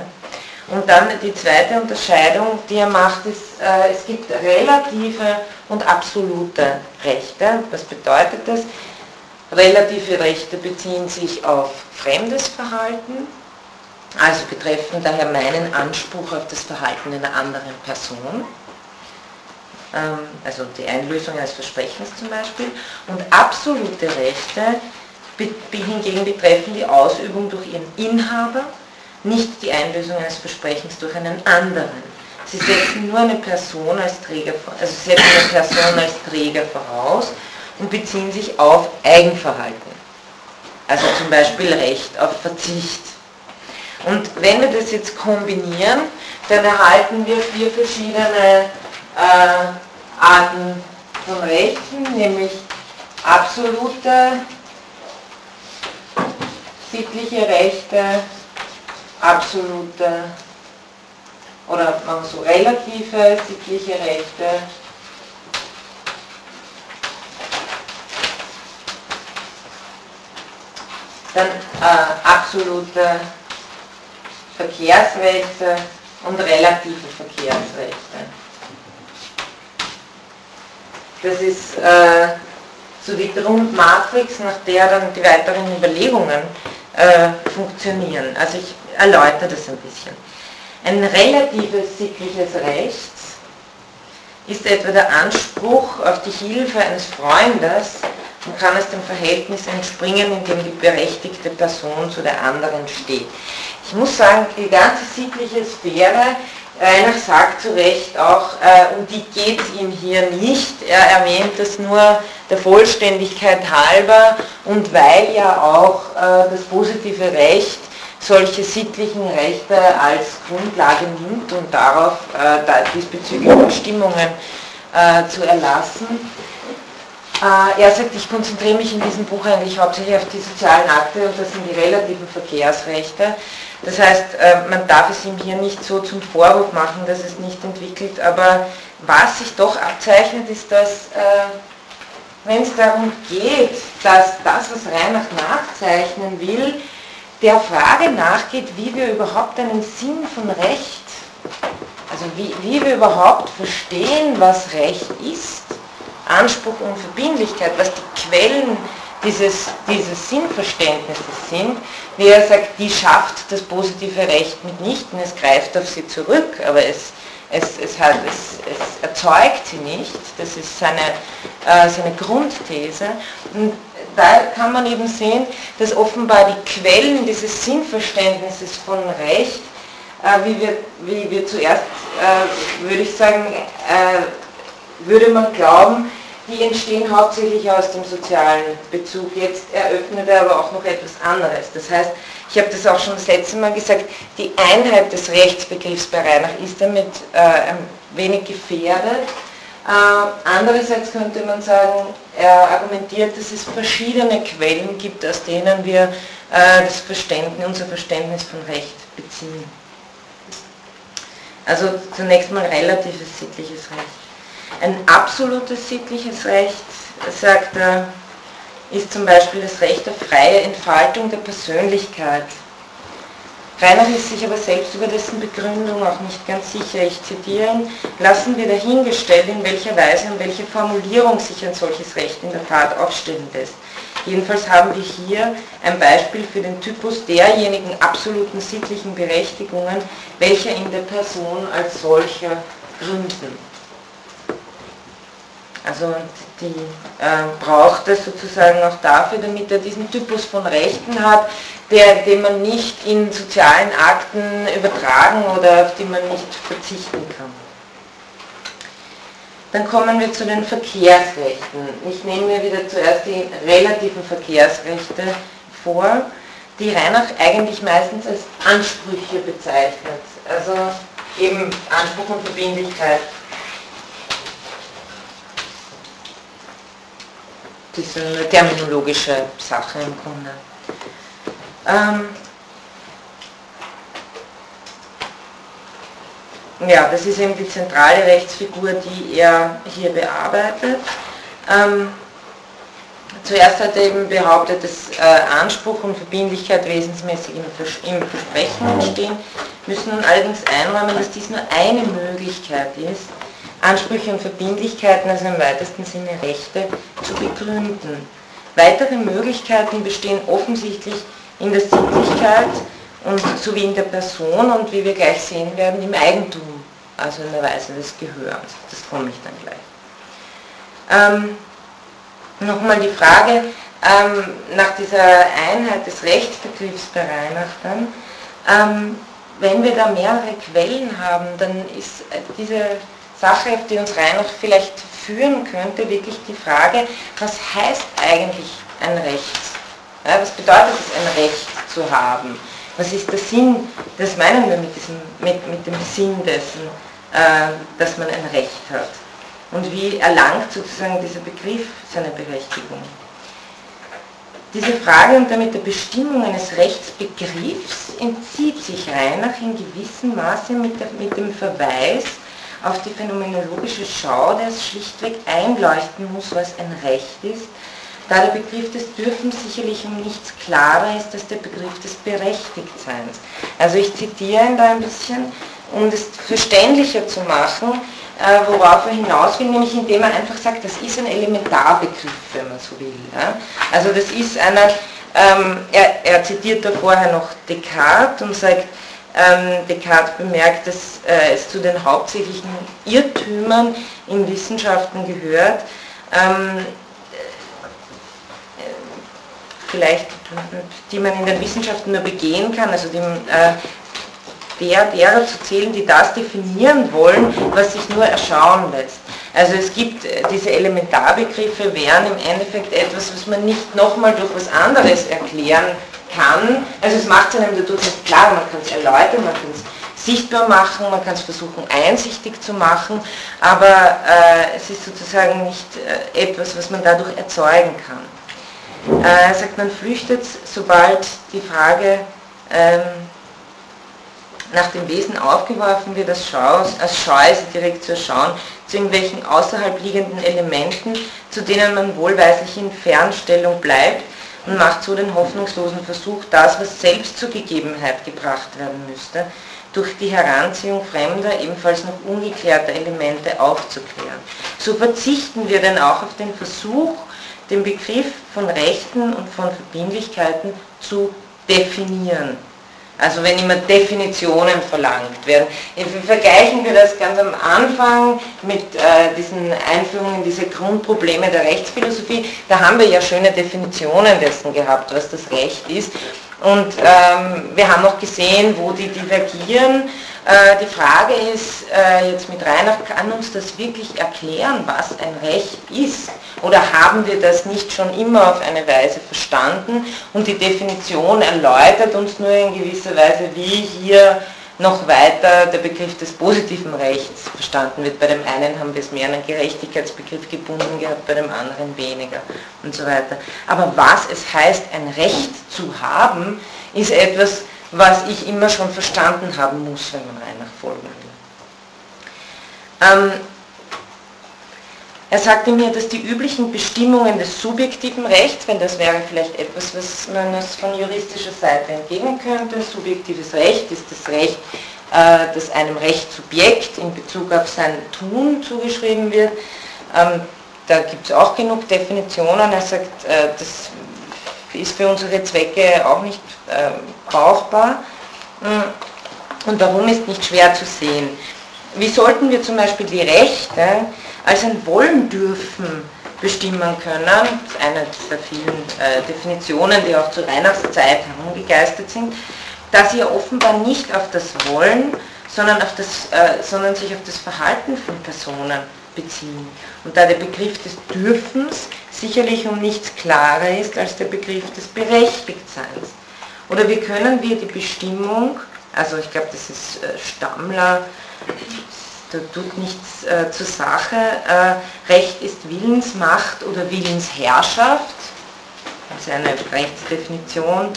Und dann die zweite Unterscheidung, die er macht, ist, äh, es gibt relative und absolute Rechte. Was bedeutet das? Relative Rechte beziehen sich auf fremdes Verhalten, also betreffen daher meinen Anspruch auf das Verhalten einer anderen Person, ähm, also die Einlösung eines Versprechens zum Beispiel. Und absolute Rechte be hingegen betreffen die Ausübung durch ihren Inhaber, nicht die Einlösung eines Versprechens durch einen anderen. Sie setzen nur eine Person als Träger, also setzen eine Person als Träger voraus und beziehen sich auf Eigenverhalten. Also zum Beispiel Recht auf Verzicht. Und wenn wir das jetzt kombinieren, dann erhalten wir vier verschiedene äh, Arten von Rechten, nämlich absolute, sittliche Rechte, absolute oder machen wir so relative sittliche Rechte dann äh, absolute Verkehrsrechte und relative Verkehrsrechte. Das ist äh, so die Grundmatrix, nach der dann die weiteren Überlegungen äh, funktionieren. Also ich erläutere das ein bisschen. Ein relatives sittliches Recht ist etwa der Anspruch auf die Hilfe eines Freundes und kann es dem Verhältnis entspringen, in dem die berechtigte Person zu der anderen steht. Ich muss sagen, die ganze sittliche Sphäre, Reinach sagt zu Recht auch, äh, um die geht es ihm hier nicht. Er erwähnt das nur der Vollständigkeit halber und weil ja auch äh, das positive Recht solche sittlichen Rechte als Grundlage nimmt und darauf äh, diesbezügliche Bestimmungen äh, zu erlassen. Äh, er sagt, ich konzentriere mich in diesem Buch eigentlich hauptsächlich auf die sozialen Akte und das sind die relativen Verkehrsrechte. Das heißt, äh, man darf es ihm hier nicht so zum Vorwurf machen, dass es nicht entwickelt, aber was sich doch abzeichnet, ist, dass äh, wenn es darum geht, dass das, was Reinach nachzeichnen will, der Frage nachgeht, wie wir überhaupt einen Sinn von Recht, also wie, wie wir überhaupt verstehen, was Recht ist, Anspruch und Verbindlichkeit, was die Quellen dieses, dieses Sinnverständnisses sind, wie er sagt, die schafft das positive Recht mitnichten, es greift auf sie zurück, aber es, es, es, hat, es, es erzeugt sie nicht, das ist seine, äh, seine Grundthese. Und da kann man eben sehen, dass offenbar die Quellen dieses Sinnverständnisses von Recht, äh, wie, wir, wie wir zuerst, äh, würde ich sagen, äh, würde man glauben, die entstehen hauptsächlich aus dem sozialen Bezug. Jetzt eröffnet er aber auch noch etwas anderes. Das heißt, ich habe das auch schon das letzte Mal gesagt, die Einheit des Rechtsbegriffs bei Reinach ist damit äh, ein wenig gefährdet. Äh, andererseits könnte man sagen, er argumentiert, dass es verschiedene Quellen gibt, aus denen wir äh, das Verständnis, unser Verständnis von Recht beziehen. Also zunächst mal relatives sittliches Recht. Ein absolutes sittliches Recht, sagt er, ist zum Beispiel das Recht auf freie Entfaltung der Persönlichkeit. Reinach ist sich aber selbst über dessen Begründung auch nicht ganz sicher. Ich zitiere ihn, lassen wir dahingestellt, in welcher Weise und welche Formulierung sich ein solches Recht in der Tat aufstellen lässt. Jedenfalls haben wir hier ein Beispiel für den Typus derjenigen absoluten sittlichen Berechtigungen, welche in der Person als solcher gründen. Also die äh, braucht es sozusagen auch dafür, damit er diesen Typus von Rechten hat, der, den man nicht in sozialen Akten übertragen oder auf die man nicht verzichten kann. Dann kommen wir zu den Verkehrsrechten. Ich nehme mir wieder zuerst die relativen Verkehrsrechte vor, die Reinach eigentlich meistens als Ansprüche bezeichnet. Also eben Anspruch und Verbindlichkeit. Das ist eine terminologische Sache im Grunde. Ähm ja, das ist eben die zentrale Rechtsfigur, die er hier bearbeitet. Ähm Zuerst hat er eben behauptet, dass äh, Anspruch und Verbindlichkeit wesensmäßig im, Vers im Versprechen entstehen, müssen nun allerdings einräumen, dass dies nur eine Möglichkeit ist, Ansprüche und Verbindlichkeiten, also im weitesten Sinne Rechte, zu begründen. Weitere Möglichkeiten bestehen offensichtlich in der Sittlichkeit und sowie in der Person und, wie wir gleich sehen werden, im Eigentum, also in der Weise des Gehörens. Das komme ich dann gleich. Ähm, Nochmal die Frage ähm, nach dieser Einheit des Rechtsbegriffs bei Reinach dann. Ähm, wenn wir da mehrere Quellen haben, dann ist diese Sache, auf die uns Reinach vielleicht führen könnte, wirklich die Frage, was heißt eigentlich ein Recht? Ja, was bedeutet es, ein Recht zu haben? Was ist der Sinn? Das meinen wir mit, diesem, mit, mit dem Sinn dessen, äh, dass man ein Recht hat. Und wie erlangt sozusagen dieser Begriff seine Berechtigung? Diese Frage und damit der Bestimmung eines Rechtsbegriffs entzieht sich Reinach in gewissem Maße mit, der, mit dem Verweis auf die phänomenologische Schau, der es schlichtweg einleuchten muss, was ein Recht ist, da der Begriff des Dürfens sicherlich um nichts klarer ist als der Begriff des Berechtigtseins. Also ich zitiere ihn da ein bisschen, um das verständlicher zu machen, äh, worauf er hinaus will, nämlich indem er einfach sagt, das ist ein Elementarbegriff, wenn man so will. Ja? Also das ist einer, ähm, er, er zitiert da vorher noch Descartes und sagt, ähm, Descartes bemerkt, dass äh, es zu den hauptsächlichen Irrtümern in Wissenschaften gehört, ähm, vielleicht, die man in den Wissenschaften nur begehen kann, also dem, äh, der, derer zu zählen, die das definieren wollen, was sich nur erschauen lässt. Also es gibt äh, diese Elementarbegriffe, wären im Endeffekt etwas, was man nicht nochmal durch was anderes erklären kann. Also es macht es einem dadurch nicht klar, man kann es erläutern, man kann es sichtbar machen, man kann es versuchen einsichtig zu machen, aber äh, es ist sozusagen nicht äh, etwas, was man dadurch erzeugen kann. Er äh, sagt, man flüchtet, sobald die Frage ähm, nach dem Wesen aufgeworfen wird, als Scheuse direkt zu erschauen, zu irgendwelchen außerhalb liegenden Elementen, zu denen man wohlweislich in Fernstellung bleibt und macht so den hoffnungslosen Versuch, das, was selbst zur Gegebenheit gebracht werden müsste, durch die Heranziehung fremder, ebenfalls noch ungeklärter Elemente aufzuklären. So verzichten wir dann auch auf den Versuch, den Begriff von Rechten und von Verbindlichkeiten zu definieren. Also wenn immer Definitionen verlangt werden. Vergleichen wir das ganz am Anfang mit äh, diesen Einführungen, diese Grundprobleme der Rechtsphilosophie. Da haben wir ja schöne Definitionen dessen gehabt, was das Recht ist. Und ähm, wir haben noch gesehen, wo die divergieren. Äh, die Frage ist, äh, jetzt mit Reinach, kann uns das wirklich erklären, was ein Recht ist? Oder haben wir das nicht schon immer auf eine Weise verstanden? Und die Definition erläutert uns nur in gewisser Weise, wie hier noch weiter der Begriff des positiven Rechts verstanden wird. Bei dem einen haben wir es mehr an einen Gerechtigkeitsbegriff gebunden gehabt, bei dem anderen weniger und so weiter. Aber was es heißt, ein Recht zu haben, ist etwas, was ich immer schon verstanden haben muss, wenn man Reinach folgen will. Ähm, er sagte mir, dass die üblichen Bestimmungen des subjektiven Rechts, wenn das wäre vielleicht etwas, was man uns von juristischer Seite entgegnen könnte, subjektives Recht ist das Recht, äh, das einem Rechtssubjekt in Bezug auf sein Tun zugeschrieben wird. Ähm, da gibt es auch genug Definitionen. Er sagt, äh, das ist für unsere Zwecke auch nicht äh, brauchbar. Und warum ist nicht schwer zu sehen? Wie sollten wir zum Beispiel die Rechte als ein Wollen-Dürfen bestimmen können? Das ist eine der vielen äh, Definitionen, die auch zu Reinachs Zeit herumgegeistet sind, dass ihr offenbar nicht auf das Wollen, sondern, auf das, äh, sondern sich auf das Verhalten von Personen beziehen. Und da der Begriff des Dürfens sicherlich um nichts klarer ist als der Begriff des Berechtigtseins. Oder wie können wir die Bestimmung, also ich glaube, das ist äh, Stammler, da tut nichts äh, zur Sache, äh, Recht ist Willensmacht oder Willensherrschaft, das ist eine Rechtsdefinition,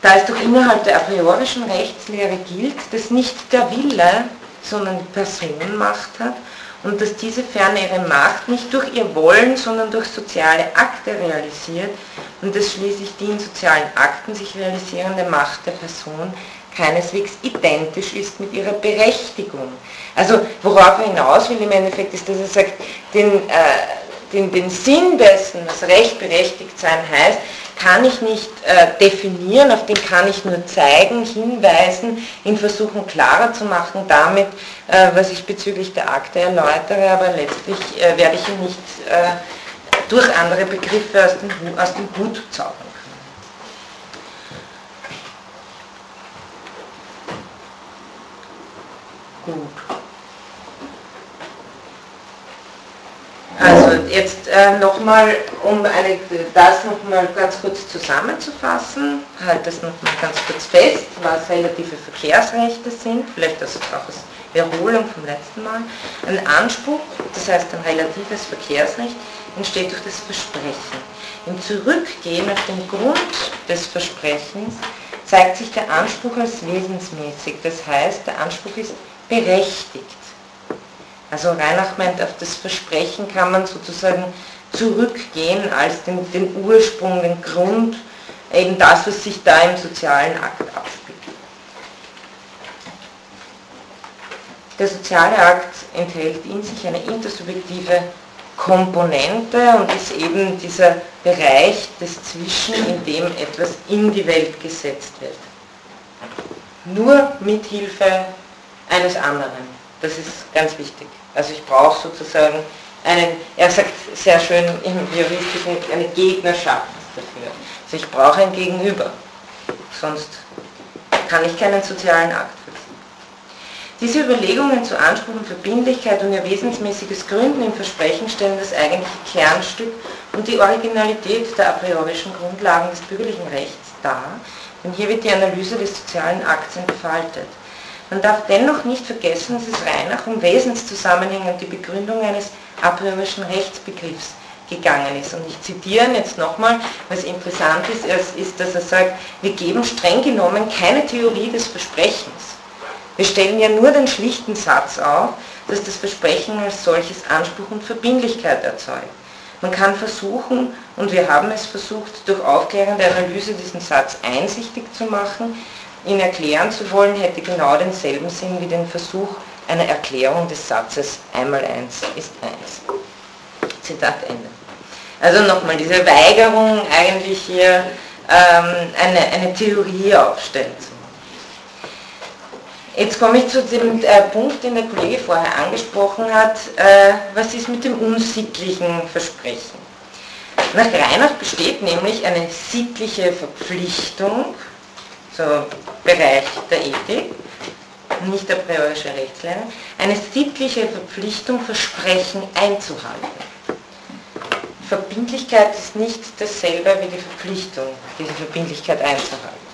da es doch innerhalb der a priorischen Rechtslehre gilt, dass nicht der Wille, sondern die Person Macht hat und dass diese ferner ihre Macht nicht durch ihr Wollen, sondern durch soziale Akte realisiert und dass schließlich die in sozialen Akten sich realisierende Macht der Person keineswegs identisch ist mit ihrer Berechtigung. Also worauf er hinaus will im Endeffekt ist, dass er sagt, den, äh, den, den Sinn dessen, was Recht berechtigt sein heißt, kann ich nicht äh, definieren, auf den kann ich nur zeigen, hinweisen, ihn versuchen klarer zu machen damit, äh, was ich bezüglich der Akte erläutere, aber letztlich äh, werde ich ihn nicht äh, durch andere Begriffe aus dem, aus dem Hut zaubern. Gut. Also jetzt äh, nochmal, um eine, das nochmal ganz kurz zusammenzufassen, halt das nochmal ganz kurz fest, was relative Verkehrsrechte sind, vielleicht das auch als Wiederholung vom letzten Mal. Ein Anspruch, das heißt ein relatives Verkehrsrecht, entsteht durch das Versprechen. Im Zurückgehen auf den Grund des Versprechens zeigt sich der Anspruch als wesensmäßig, das heißt, der Anspruch ist berechtigt. Also Reinach meint, auf das Versprechen kann man sozusagen zurückgehen als den, den Ursprung, den Grund, eben das, was sich da im sozialen Akt abspielt. Der soziale Akt enthält in sich eine intersubjektive Komponente und ist eben dieser Bereich des Zwischen, in dem etwas in die Welt gesetzt wird. Nur mit Hilfe eines anderen. Das ist ganz wichtig. Also ich brauche sozusagen einen, er sagt sehr schön im Juristischen, eine Gegnerschaft dafür. Also ich brauche ein Gegenüber. Sonst kann ich keinen sozialen Akt vollziehen. Diese Überlegungen zu Anspruch und Verbindlichkeit und ihr wesensmäßiges Gründen im Versprechen stellen das eigentliche Kernstück und die Originalität der a priorischen Grundlagen des bürgerlichen Rechts dar, denn hier wird die Analyse des sozialen Akts entfaltet. Man darf dennoch nicht vergessen, dass es Reinach um Wesenszusammenhänge und die Begründung eines a priorischen Rechtsbegriffs gegangen ist. Und ich zitiere jetzt nochmal, was interessant ist, ist, dass er sagt, wir geben streng genommen keine Theorie des Versprechens. Wir stellen ja nur den schlichten Satz auf, dass das Versprechen als solches Anspruch und Verbindlichkeit erzeugt. Man kann versuchen, und wir haben es versucht, durch aufklärende Analyse diesen Satz einsichtig zu machen, ihn erklären zu wollen, hätte genau denselben Sinn wie den Versuch einer Erklärung des Satzes einmal eins ist eins. Zitat Ende. Also nochmal diese Weigerung, eigentlich hier ähm, eine, eine Theorie aufstellen zu machen. Jetzt komme ich zu dem äh, Punkt, den der Kollege vorher angesprochen hat, äh, was ist mit dem unsittlichen Versprechen? Nach Reinach besteht nämlich eine sittliche Verpflichtung, so Bereich der Ethik, nicht der priorische Rechtslehre, eine sittliche Verpflichtung, Versprechen einzuhalten. Verbindlichkeit ist nicht dasselbe wie die Verpflichtung, diese Verbindlichkeit einzuhalten.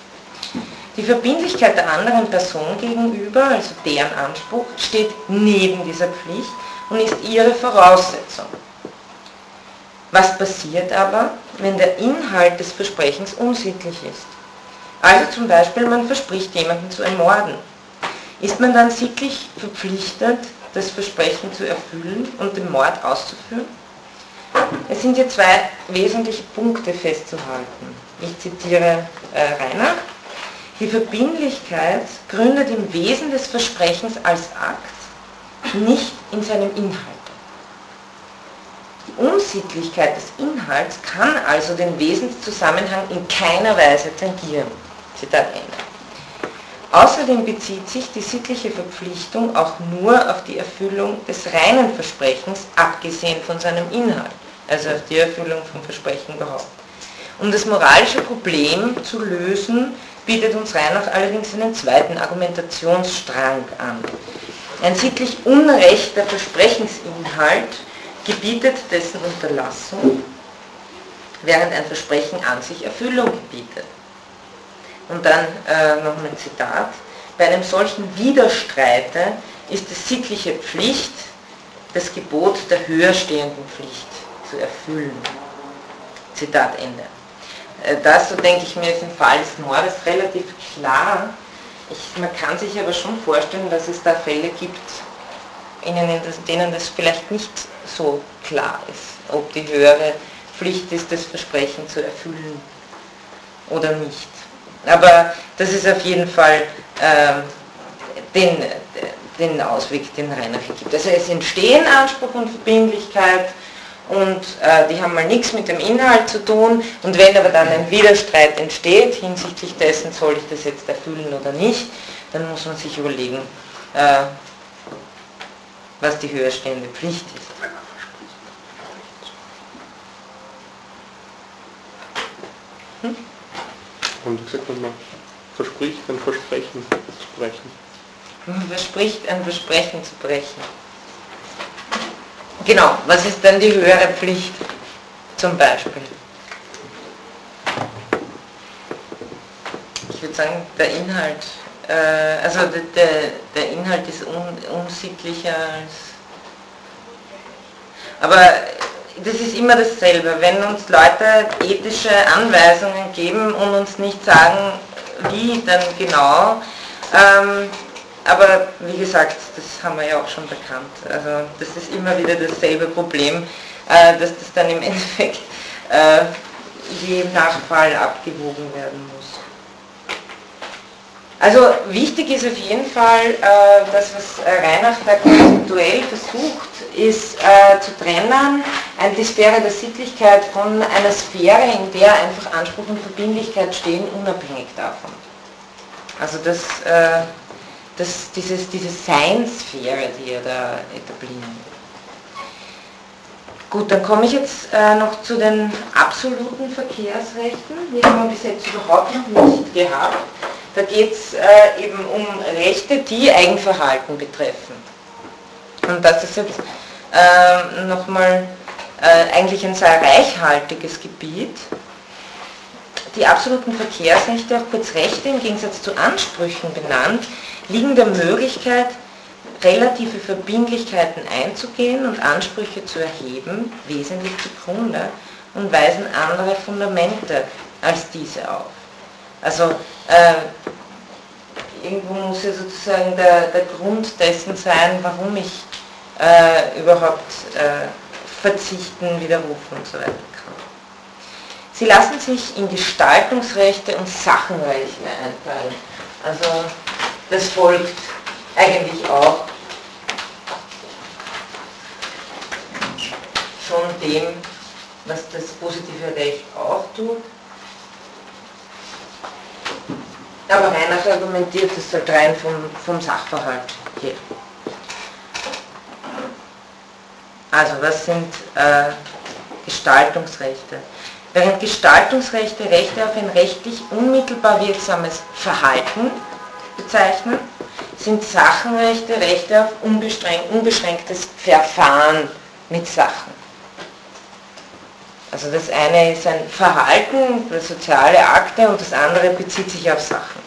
Die Verbindlichkeit der anderen Person gegenüber, also deren Anspruch, steht neben dieser Pflicht und ist ihre Voraussetzung. Was passiert aber, wenn der Inhalt des Versprechens unsittlich ist? Also zum Beispiel, man verspricht jemanden zu ermorden. Ist man dann sittlich verpflichtet, das Versprechen zu erfüllen und den Mord auszuführen? Es sind hier zwei wesentliche Punkte festzuhalten. Ich zitiere äh, Reinach. Die Verbindlichkeit gründet im Wesen des Versprechens als Akt, nicht in seinem Inhalt. Die Unsittlichkeit des Inhalts kann also den Wesenszusammenhang in keiner Weise tangieren. Zitat Ende. Außerdem bezieht sich die sittliche Verpflichtung auch nur auf die Erfüllung des reinen Versprechens, abgesehen von seinem Inhalt, also auf die Erfüllung von Versprechen überhaupt. Um das moralische Problem zu lösen, bietet uns Reinach allerdings einen zweiten Argumentationsstrang an. Ein sittlich unrechter Versprechensinhalt gebietet dessen Unterlassung, während ein Versprechen an sich Erfüllung gebietet. Und dann äh, nochmal ein Zitat. Bei einem solchen Widerstreite ist es sittliche Pflicht, das Gebot der höherstehenden Pflicht zu erfüllen. Zitat Ende. Das, so denke ich mir, ist im Fall des Mordes relativ klar. Ich, man kann sich aber schon vorstellen, dass es da Fälle gibt, in denen das vielleicht nicht so klar ist, ob die höhere Pflicht ist, das Versprechen zu erfüllen oder nicht. Aber das ist auf jeden Fall äh, den, den Ausweg, den Reinach gibt. Also es entstehen Anspruch und Verbindlichkeit, und äh, die haben mal nichts mit dem Inhalt zu tun, und wenn aber dann ein Widerstreit entsteht, hinsichtlich dessen, soll ich das jetzt erfüllen oder nicht, dann muss man sich überlegen, äh, was die höher stehende Pflicht ist. Hm? Haben Sie gesagt, man verspricht, ein Versprechen zu brechen? Man verspricht, ein Versprechen zu brechen. Genau, was ist denn die höhere Pflicht zum Beispiel? Ich würde sagen, der Inhalt, äh, also der, der, der Inhalt ist un, unsittlicher als... Aber das ist immer dasselbe, wenn uns Leute ethische Anweisungen geben und uns nicht sagen, wie dann genau, ähm, aber wie gesagt, das haben wir ja auch schon bekannt. Also das ist immer wieder dasselbe Problem, äh, dass das dann im Endeffekt äh, je nach Fall abgewogen werden muss. Also wichtig ist auf jeden Fall, äh, das, was Reinach da konzeptuell versucht, ist äh, zu trennen, die Sphäre der Sittlichkeit von einer Sphäre, in der einfach Anspruch und Verbindlichkeit stehen, unabhängig davon. Also das, äh, das, dieses, diese Seinsphäre, die er da etablieren. Gut, dann komme ich jetzt äh, noch zu den absoluten Verkehrsrechten. Die haben wir bis jetzt überhaupt noch nicht gehabt. Da geht es äh, eben um Rechte, die Eigenverhalten betreffen. Und das ist jetzt äh, nochmal äh, eigentlich ein sehr reichhaltiges Gebiet. Die absoluten Verkehrsrechte, auch kurz Rechte im Gegensatz zu Ansprüchen benannt, liegen der Möglichkeit, relative Verbindlichkeiten einzugehen und Ansprüche zu erheben, wesentlich zugrunde und weisen andere Fundamente als diese auf. Also äh, irgendwo muss ja sozusagen der, der Grund dessen sein, warum ich äh, überhaupt äh, verzichten, widerrufen und so weiter kann. Sie lassen sich in Gestaltungsrechte und Sachenrechte einteilen. Also das folgt eigentlich auch schon dem, was das positive Recht auch tut. Aber Reinach argumentiert, das halt rein vom, vom Sachverhalt her. Also was sind äh, Gestaltungsrechte? Während Gestaltungsrechte Rechte auf ein rechtlich unmittelbar wirksames Verhalten bezeichnen, sind Sachenrechte Rechte auf unbeschränkt, unbeschränktes Verfahren mit Sachen. Also das eine ist ein Verhalten, soziale Akte, und das andere bezieht sich auf Sachen.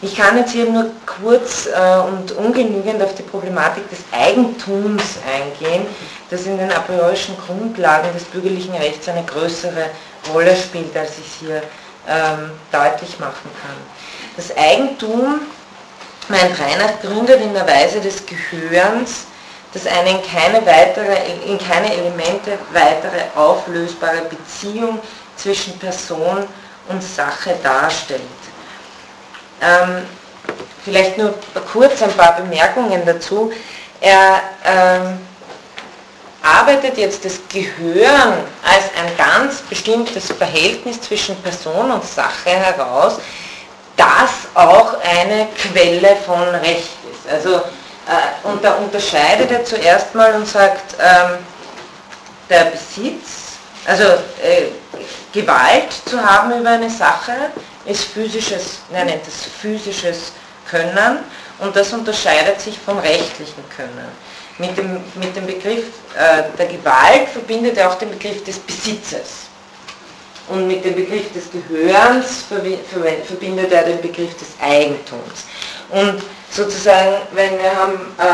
Ich kann jetzt hier nur kurz äh, und ungenügend auf die Problematik des Eigentums eingehen, das in den apriorischen Grundlagen des bürgerlichen Rechts eine größere Rolle spielt, als ich es hier ähm, deutlich machen kann. Das Eigentum, meint Reinach, gründet in der Weise des Gehörens, dass eine in keine, weitere, in keine Elemente weitere auflösbare Beziehung zwischen Person und Sache darstellt. Ähm, vielleicht nur kurz ein paar Bemerkungen dazu. Er ähm, arbeitet jetzt das Gehören als ein ganz bestimmtes Verhältnis zwischen Person und Sache heraus, das auch eine Quelle von Recht ist. Also und da unterscheidet er zuerst mal und sagt, ähm, der Besitz, also äh, Gewalt zu haben über eine Sache, ist physisches, nein, nein, das physisches Können, und das unterscheidet sich vom rechtlichen Können. Mit dem, mit dem Begriff äh, der Gewalt verbindet er auch den Begriff des Besitzes. Und mit dem Begriff des Gehörens verbindet er den Begriff des Eigentums. Und sozusagen, wenn wir haben ähm,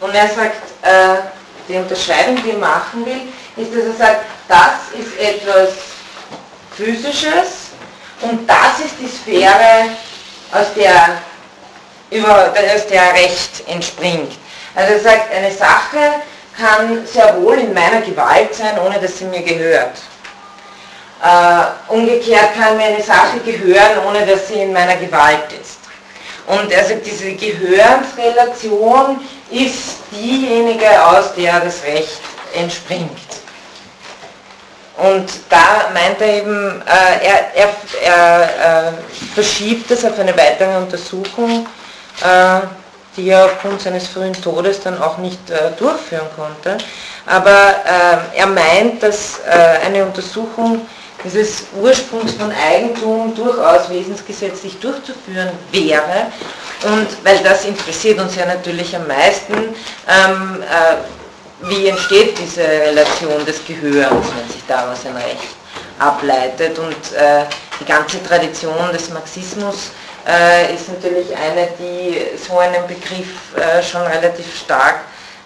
und er sagt, äh, die Unterscheidung, die er machen will, ist, dass er sagt, das ist etwas Physisches und das ist die Sphäre, aus der, über, aus der Recht entspringt. Also er sagt, eine Sache kann sehr wohl in meiner Gewalt sein, ohne dass sie mir gehört. Äh, umgekehrt kann mir eine Sache gehören, ohne dass sie in meiner Gewalt ist. Und also diese Gehörensrelation ist diejenige, aus der das Recht entspringt. Und da meint er eben, äh, er, er, er äh, verschiebt das auf eine weitere Untersuchung, äh, die er aufgrund seines frühen Todes dann auch nicht äh, durchführen konnte. Aber äh, er meint, dass äh, eine Untersuchung dieses Ursprungs von Eigentum durchaus wesensgesetzlich durchzuführen wäre. Und weil das interessiert uns ja natürlich am meisten, ähm, äh, wie entsteht diese Relation des Gehörens, wenn sich daraus ein Recht ableitet. Und äh, die ganze Tradition des Marxismus äh, ist natürlich eine, die so einen Begriff äh, schon relativ stark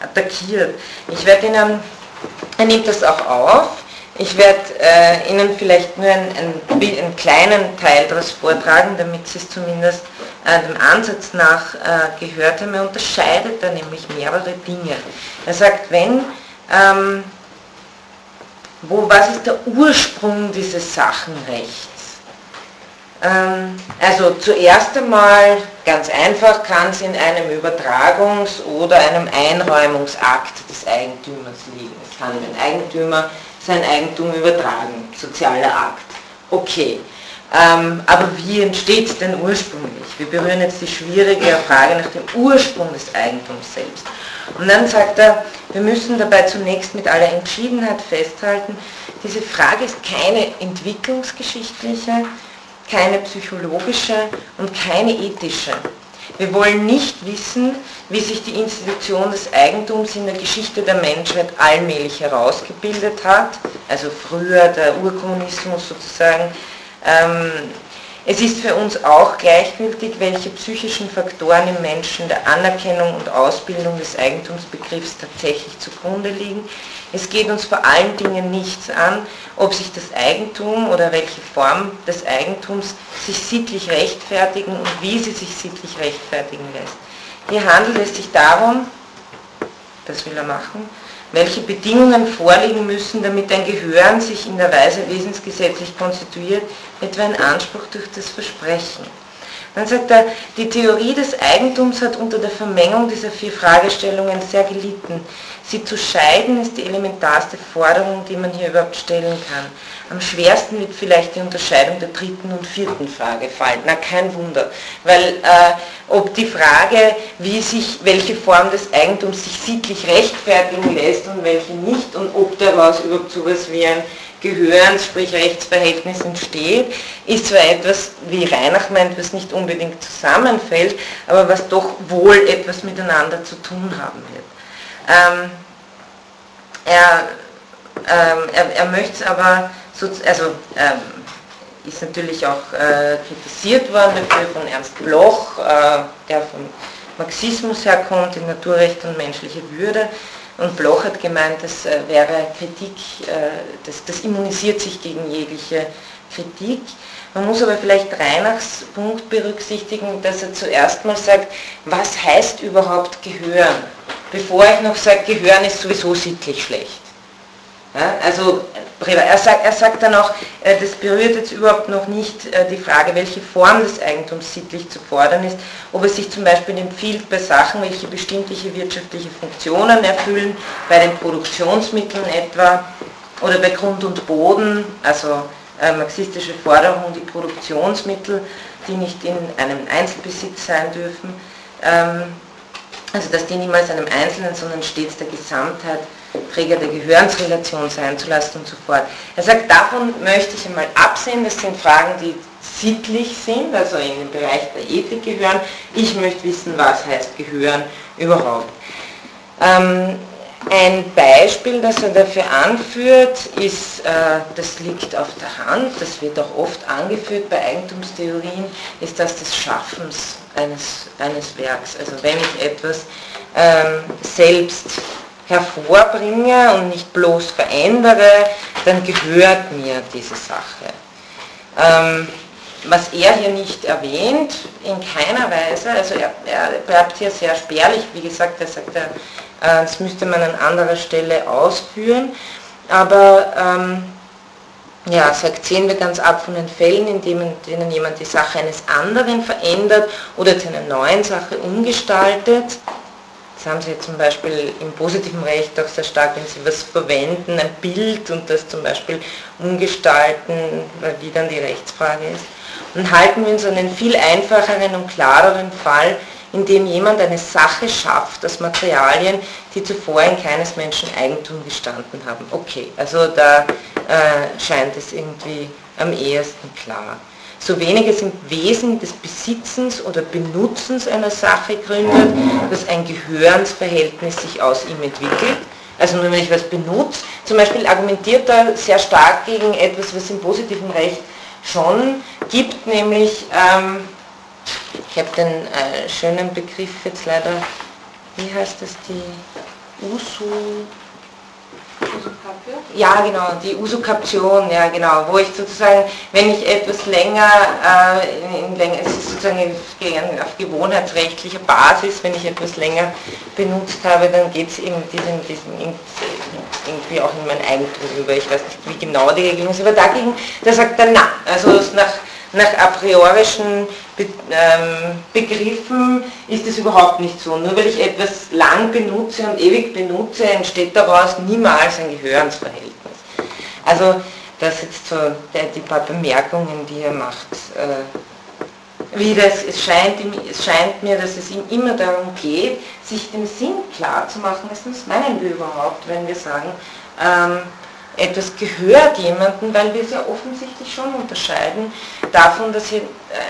attackiert. Ich werde Ihnen, er nimmt das auch auf Ich werde äh, Ihnen vielleicht nur einen, einen, einen kleinen Teil daraus vortragen, damit Sie es zumindest äh, dem Ansatz nach äh, gehört haben. Er unterscheidet da nämlich mehrere Dinge. Er sagt, wenn, ähm, wo, was ist der Ursprung dieses Sachenrechts? Ähm, also zuerst einmal, ganz einfach, kann es in einem Übertragungs- oder einem Einräumungsakt des Eigentümers liegen. Es kann den Eigentümer sein Eigentum übertragen, sozialer Akt. Okay, ähm, aber wie entsteht es denn ursprünglich? Wir berühren jetzt die schwierige Frage nach dem Ursprung des Eigentums selbst. Und dann sagt er, wir müssen dabei zunächst mit aller Entschiedenheit festhalten, diese Frage ist keine entwicklungsgeschichtliche, keine psychologische und keine ethische. Wir wollen nicht wissen, wie sich die Institution des Eigentums in der Geschichte der Menschheit allmählich herausgebildet hat, also früher der Urkommunismus sozusagen. Es ist für uns auch gleichgültig, welche psychischen Faktoren im Menschen der Anerkennung und Ausbildung des Eigentumsbegriffs tatsächlich zugrunde liegen. Es geht uns vor allen Dingen nichts an, ob sich das Eigentum oder welche Form des Eigentums sich sittlich rechtfertigen und wie sie sich sittlich rechtfertigen lässt. Hier handelt es sich darum, das will er machen, welche Bedingungen vorliegen müssen, damit ein Gehören sich in der Weise wesensgesetzlich konstituiert, etwa ein Anspruch durch das Versprechen. Dann sagt er, die Theorie des Eigentums hat unter der Vermengung dieser vier Fragestellungen sehr gelitten. Sie zu scheiden ist die elementarste Forderung, die man hier überhaupt stellen kann. Am schwersten wird vielleicht die Unterscheidung der dritten und vierten Frage fallen. Na, kein Wunder, weil äh, ob die Frage, wie sich, welche Form des Eigentums sich sittlich rechtfertigen lässt und welche nicht und ob daraus überhaupt so etwas wie ein Gehörens, sprich Rechtsverhältnis entsteht, ist zwar etwas, wie Reinach meint, was nicht unbedingt zusammenfällt, aber was doch wohl etwas miteinander zu tun haben wird. Ähm, er, ähm, er, er möchte es aber, so, also ähm, ist natürlich auch äh, kritisiert worden dafür von Ernst Bloch, äh, der vom Marxismus herkommt, in Naturrecht und menschliche Würde. Und Bloch hat gemeint, das äh, wäre Kritik, äh, das, das immunisiert sich gegen jegliche Kritik. Man muss aber vielleicht Reinachs Punkt berücksichtigen, dass er zuerst mal sagt, was heißt überhaupt Gehören? Bevor ich noch sage, Gehören ist sowieso sittlich schlecht. Ja, also er sagt, er sagt dann auch, das berührt jetzt überhaupt noch nicht die Frage, welche Form des Eigentums sittlich zu fordern ist, ob es sich zum Beispiel empfiehlt bei Sachen, welche bestimmte wirtschaftliche Funktionen erfüllen, bei den Produktionsmitteln etwa oder bei Grund und Boden, also äh, marxistische Forderung, die Produktionsmittel, die nicht in einem Einzelbesitz sein dürfen, ähm, also dass die niemals einem Einzelnen, sondern stets der Gesamtheit, Träger der Gehörensrelation sein zu lassen und so fort. Er sagt, davon möchte ich einmal absehen, das sind Fragen, die sittlich sind, also in den Bereich der Ethik gehören. Ich möchte wissen, was heißt Gehören überhaupt. Ähm, ein Beispiel, das er dafür anführt, ist, äh, das liegt auf der Hand, das wird auch oft angeführt bei Eigentumstheorien, ist das des Schaffens eines, eines Werks. Also wenn ich etwas ähm, selbst hervorbringe und nicht bloß verändere, dann gehört mir diese Sache. Ähm, was er hier nicht erwähnt, in keiner Weise, also er, er bleibt hier sehr spärlich, wie gesagt, er sagt, er, äh, das müsste man an anderer Stelle ausführen, aber ähm, ja, sagt, sehen wir ganz ab von den Fällen, in denen jemand die Sache eines anderen verändert oder zu einer neuen Sache umgestaltet. Das haben Sie jetzt zum Beispiel im positiven Recht auch sehr stark, wenn Sie was verwenden, ein Bild und das zum Beispiel umgestalten, weil die dann die Rechtsfrage ist. Und halten wir uns an einen viel einfacheren und klareren Fall, in dem jemand eine Sache schafft aus Materialien, die zuvor in keines Menschen Eigentum gestanden haben. Okay, also da äh, scheint es irgendwie am ehesten klar. So wenig es im Wesen des Besitzens oder Benutzens einer Sache gründet, dass ein Gehörensverhältnis sich aus ihm entwickelt. Also nur wenn ich was benutze, zum Beispiel argumentiert er sehr stark gegen etwas, was im positiven Recht schon gibt, nämlich, ähm, ich habe den äh, schönen Begriff jetzt leider, wie heißt das, die Usu, Ja, genau, die Usurpation, ja genau, wo ich sozusagen, wenn ich etwas länger, äh, in, in, es ist sozusagen auf gewohnheitsrechtlicher Basis, wenn ich etwas länger benutzt habe, dann geht es eben diesem, diesem, irgendwie auch in mein Eigentum über, ich weiß nicht, wie genau die Regelung ist, aber dagegen, da sagt er, na, also nach, nach a priorischen Be ähm, Begriffen ist es überhaupt nicht so. Nur weil ich etwas lang benutze und ewig benutze, entsteht daraus niemals ein Gehörensverhältnis. Also das jetzt so der, die paar Bemerkungen, die er macht. Äh, wie das, es, scheint, es scheint mir, dass es ihm immer darum geht, sich dem Sinn klar zu machen, was meinen wir überhaupt, wenn wir sagen, ähm, etwas gehört jemandem, weil wir sehr offensichtlich schon unterscheiden davon, dass hier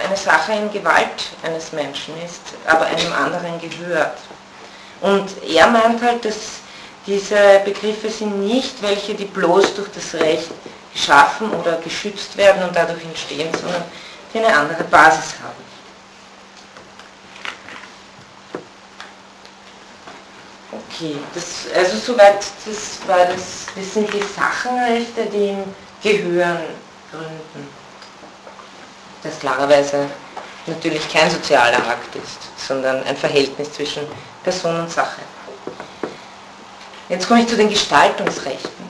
eine Sache in Gewalt eines Menschen ist, aber einem anderen gehört. Und er meint halt, dass diese Begriffe sind nicht welche, die bloß durch das Recht geschaffen oder geschützt werden und dadurch entstehen, sondern die eine andere Basis haben. Okay, das, also soweit das war das, das sind die Sachenrechte, die im Gehören gründen. Das klarerweise natürlich kein sozialer Akt ist, sondern ein Verhältnis zwischen Person und Sache. Jetzt komme ich zu den Gestaltungsrechten.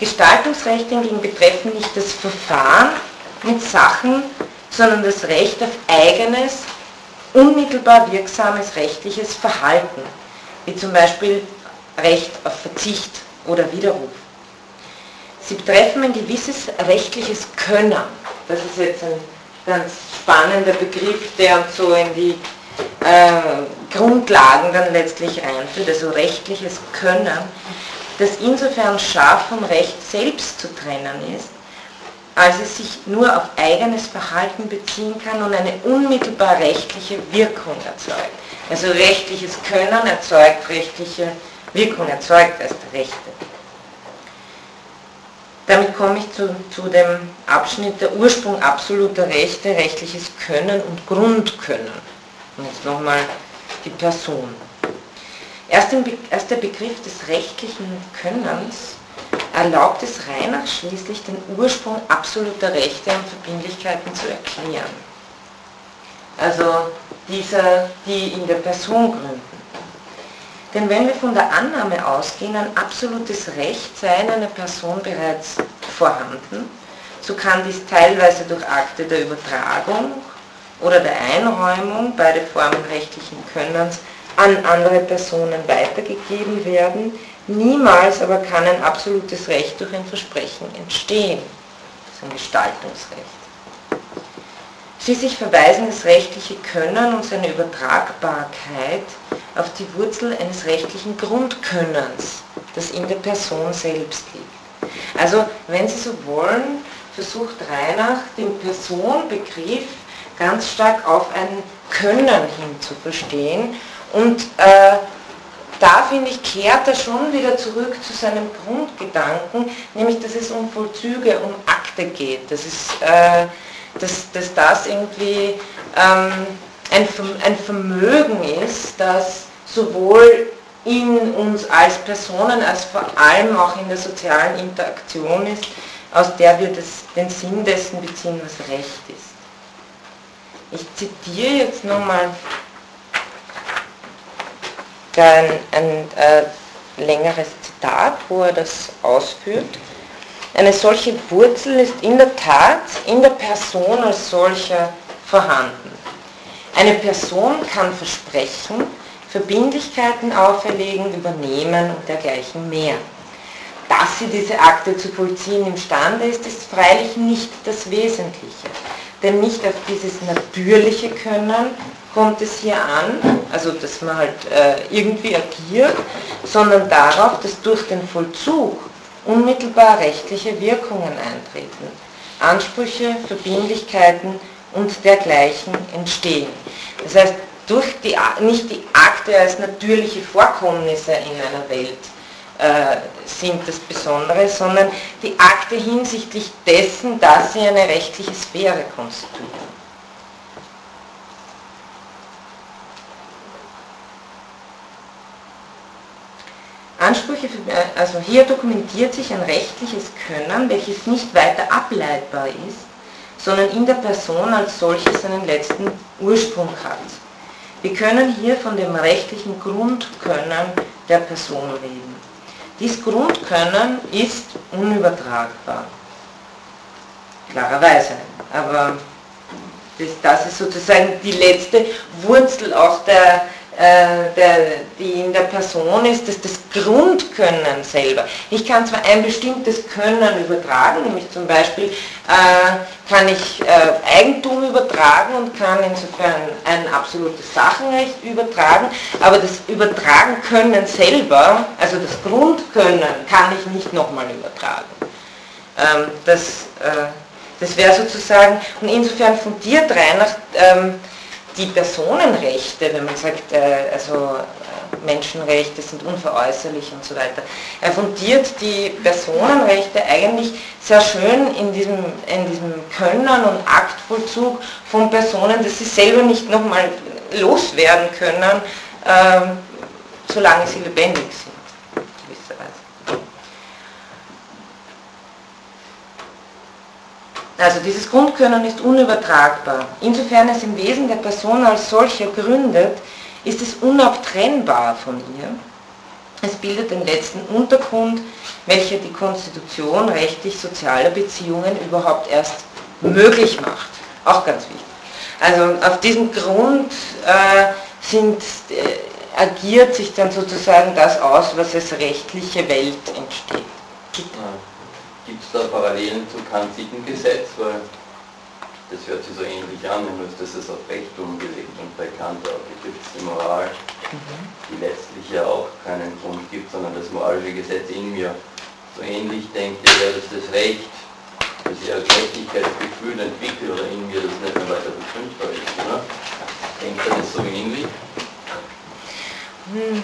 Gestaltungsrechte hingegen betreffen nicht das Verfahren mit Sachen, sondern das Recht auf eigenes, unmittelbar wirksames rechtliches Verhalten, wie zum Beispiel Recht auf Verzicht oder Widerruf. Sie betreffen ein gewisses rechtliches Können. Das ist jetzt ein ganz spannender Begriff, der uns so in die äh, Grundlagen dann letztlich reinführt, also rechtliches Können, das insofern scharf vom Recht selbst zu trennen ist, als es sich nur auf eigenes Verhalten beziehen kann und eine unmittelbar rechtliche Wirkung erzeugt. Also rechtliches Können erzeugt rechtliche Wirkung, erzeugt erst Rechte. Damit komme ich zu, zu dem Abschnitt der Ursprung absoluter Rechte, rechtliches Können und Grundkönnen. Und jetzt nochmal die Person. Erst, im Be erst der Begriff des rechtlichen Könnens erlaubt es Reinach schließlich, den Ursprung absoluter Rechte und Verbindlichkeiten zu erklären. Also dieser, die in der Person gründen. Denn wenn wir von der Annahme ausgehen, ein absolutes Recht sei in einer Person bereits vorhanden, so kann dies teilweise durch Akte der Übertragung oder der Einräumung, beide Formen rechtlichen Könnens, an andere Personen weitergegeben werden, niemals aber kann ein absolutes Recht durch ein Versprechen entstehen. Das ist ein Gestaltungsrecht. Schließlich verweisen das rechtliche Können und seine Übertragbarkeit auf die Wurzel eines rechtlichen Grundkönnens, das in der Person selbst liegt. Also, wenn Sie so wollen, versucht Reinach, den Personbegriff ganz stark auf ein Können hin zu verstehen. Und äh, da, finde ich, kehrt er schon wieder zurück zu seinem Grundgedanken, nämlich, dass es um Vollzüge, um Akte geht. Das ist... Äh, Dass, dass das irgendwie ähm, ein, ein Vermögen ist, das sowohl in uns als Personen, als vor allem auch in der sozialen Interaktion ist, aus der wir das, den Sinn dessen beziehen, was Recht ist. Ich zitiere jetzt nochmal ein, ein äh, längeres Zitat, wo er das ausführt. Eine solche Wurzel ist in der Tat in der Person als solcher vorhanden. Eine Person kann Versprechen, Verbindlichkeiten auferlegen, übernehmen und dergleichen mehr. Dass sie diese Akte zu vollziehen imstande ist, ist freilich nicht das Wesentliche. Denn nicht auf dieses natürliche Können kommt es hier an, also dass man halt äh, irgendwie agiert, sondern darauf, dass durch den Vollzug unmittelbar rechtliche Wirkungen eintreten, Ansprüche, Verbindlichkeiten und dergleichen entstehen. Das heißt, durch die, nicht die Akte als natürliche Vorkommnisse in einer Welt äh, sind das Besondere, sondern die Akte hinsichtlich dessen, dass sie eine rechtliche Sphäre konstituieren. Ansprüche solche, also hier dokumentiert sich ein rechtliches Können, welches nicht weiter ableitbar ist, sondern in der Person als solches seinen letzten Ursprung hat. Wir können hier von dem rechtlichen Grundkönnen der Person reden. Dies Grundkönnen ist unübertragbar, klarerweise, aber das, das ist sozusagen die letzte Wurzel auch der, äh, der, die in der Person ist, dass das Grundkönnen selber. Ich kann zwar ein bestimmtes Können übertragen, nämlich zum Beispiel äh, kann ich äh, Eigentum übertragen und kann insofern ein absolutes Sachenrecht übertragen, aber das Übertragen können selber, also das Grundkönnen, kann ich nicht nochmal übertragen. Ähm, das äh, Das wäre sozusagen, und insofern fundiert Reinach ähm, die Personenrechte, wenn man sagt, äh, also Menschenrechte sind unveräußerlich und so weiter. Er fundiert die Personenrechte eigentlich sehr schön in diesem, in diesem Können und Aktvollzug von Personen, dass sie selber nicht nochmal loswerden können, ähm, solange sie lebendig sind. Also dieses Grundkönnen ist unübertragbar. Insofern es im Wesen der Person als solcher gründet, ist es unabtrennbar von ihr. Es bildet den letzten Untergrund, welcher die Konstitution rechtlich-sozialer Beziehungen überhaupt erst möglich macht. Auch ganz wichtig. Also auf diesem Grund äh, sind, äh, agiert sich dann sozusagen das aus, was als rechtliche Welt entsteht. Bitte. Gibt es da Parallelen zum kantischen Gesetz? Weil das hört sich so ähnlich an, nur dass es auf Recht umgelegt und bei Kant auch gibt es die Moral, die letztlich ja auch keinen Grund gibt, sondern das moralische Gesetz in mir. So ähnlich denkt ihr, ja, dass das Recht, dass ich als Gerechtigkeitsgefühl entwickle oder in mir das nicht mehr weiter bestimmt ist, oder? Denkt ihr das so ähnlich? Hm.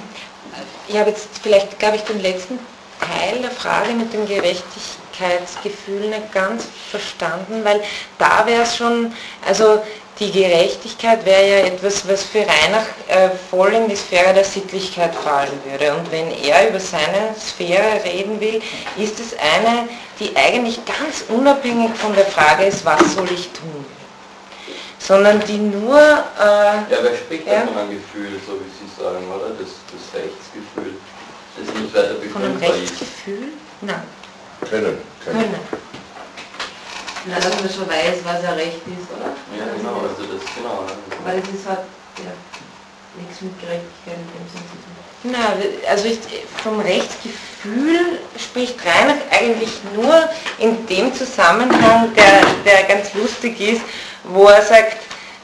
Ich habe jetzt vielleicht, glaube ich, den letzten Teil der Frage mit dem Gerechtigkeitsgefühl nicht ganz verstanden, weil da wäre es schon, also die Gerechtigkeit wäre ja etwas, was für Reinach äh, voll in die Sphäre der Sittlichkeit fallen würde. Und wenn er über seine Sphäre reden will, ist es eine, die eigentlich ganz unabhängig von der Frage ist, was soll ich tun? Sondern die nur... Äh, ja, wer spricht ja von einem Gefühl, so wie Sie sagen, oder? Das, das Rechtsgefühl. Das ist nicht weiter von einem Rechtsgefühl? Nein. Können. Können. Na, dass man schon weiß, was er recht ist, oder? Ja, genau, also das, genau. Weil es hat ja nichts mit Gerechtigkeit in dem Sinne zu tun. Na, also ich, vom Rechtsgefühl spricht Reinach eigentlich nur in dem Zusammenhang, der, der ganz lustig ist, wo er sagt,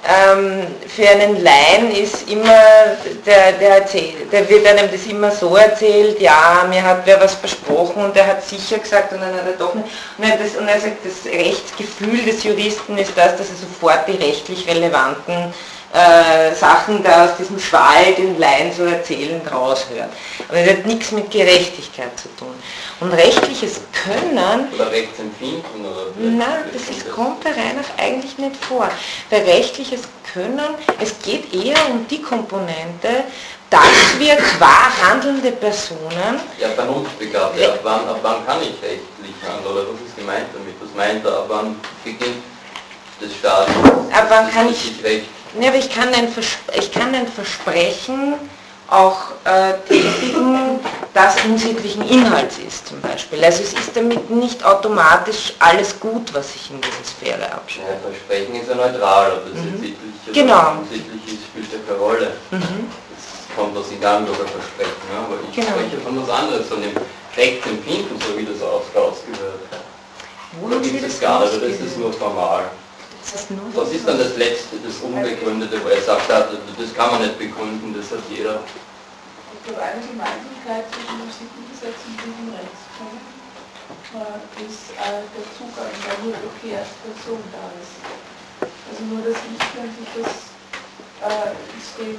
Ähm, für einen Laien ist immer, der, der, erzählt, der wird einem das immer so erzählt, ja, mir hat wer was versprochen und der hat sicher gesagt und dann hat er doch nicht. Und er, das, und er sagt, das Rechtsgefühl des Juristen ist das, dass er sofort die rechtlich relevanten äh, Sachen da aus diesem Schwall, den Laien so erzählen, raushört. Aber das hat nichts mit Gerechtigkeit zu tun. Und rechtliches Können... Oder Rechtsempfinden oder... Nein, das ist, kommt bei Reinach eigentlich nicht vor. Bei rechtliches Können, es geht eher um die Komponente, dass wir zwar handelnde Personen... Ja, Vernunftbegabte, ja, ab wann, ab wann kann ich rechtlich handeln? Oder was ist gemeint damit? Was meint er? Ab wann beginnt das Staates? Ab wann kann ich... Ja, aber ich kann ein, Vers ich kann ein Versprechen... auch äh, tätigen, das unsittlichen Inhalts ist zum Beispiel. Also es ist damit nicht automatisch alles gut, was ich in dieser Sphäre abschreibe. Ja, Versprechen ist ja neutral, ob das mhm. jetzt sittlich genau. oder unsittlich ist, spielt ja keine Rolle. Mhm. Das kommt aus England oder Versprechen, ja? Aber ich genau. spreche von was anderes, von dem Rechtsempfinden, so wie das ausgehört hat. Wo oder gibt es das gar nicht, oder ist das nur formal? Das Was ist dann das Letzte, das Unbegründete, wo er sagt, das kann man nicht begründen, das hat jeder. Es gibt eine Gemeinsamkeit zwischen dem Sittengesetz und dem Rechtskönnen, ist der Zugang, weil nur die erste Person da ist. Also nur das Nichtkönnen sich das System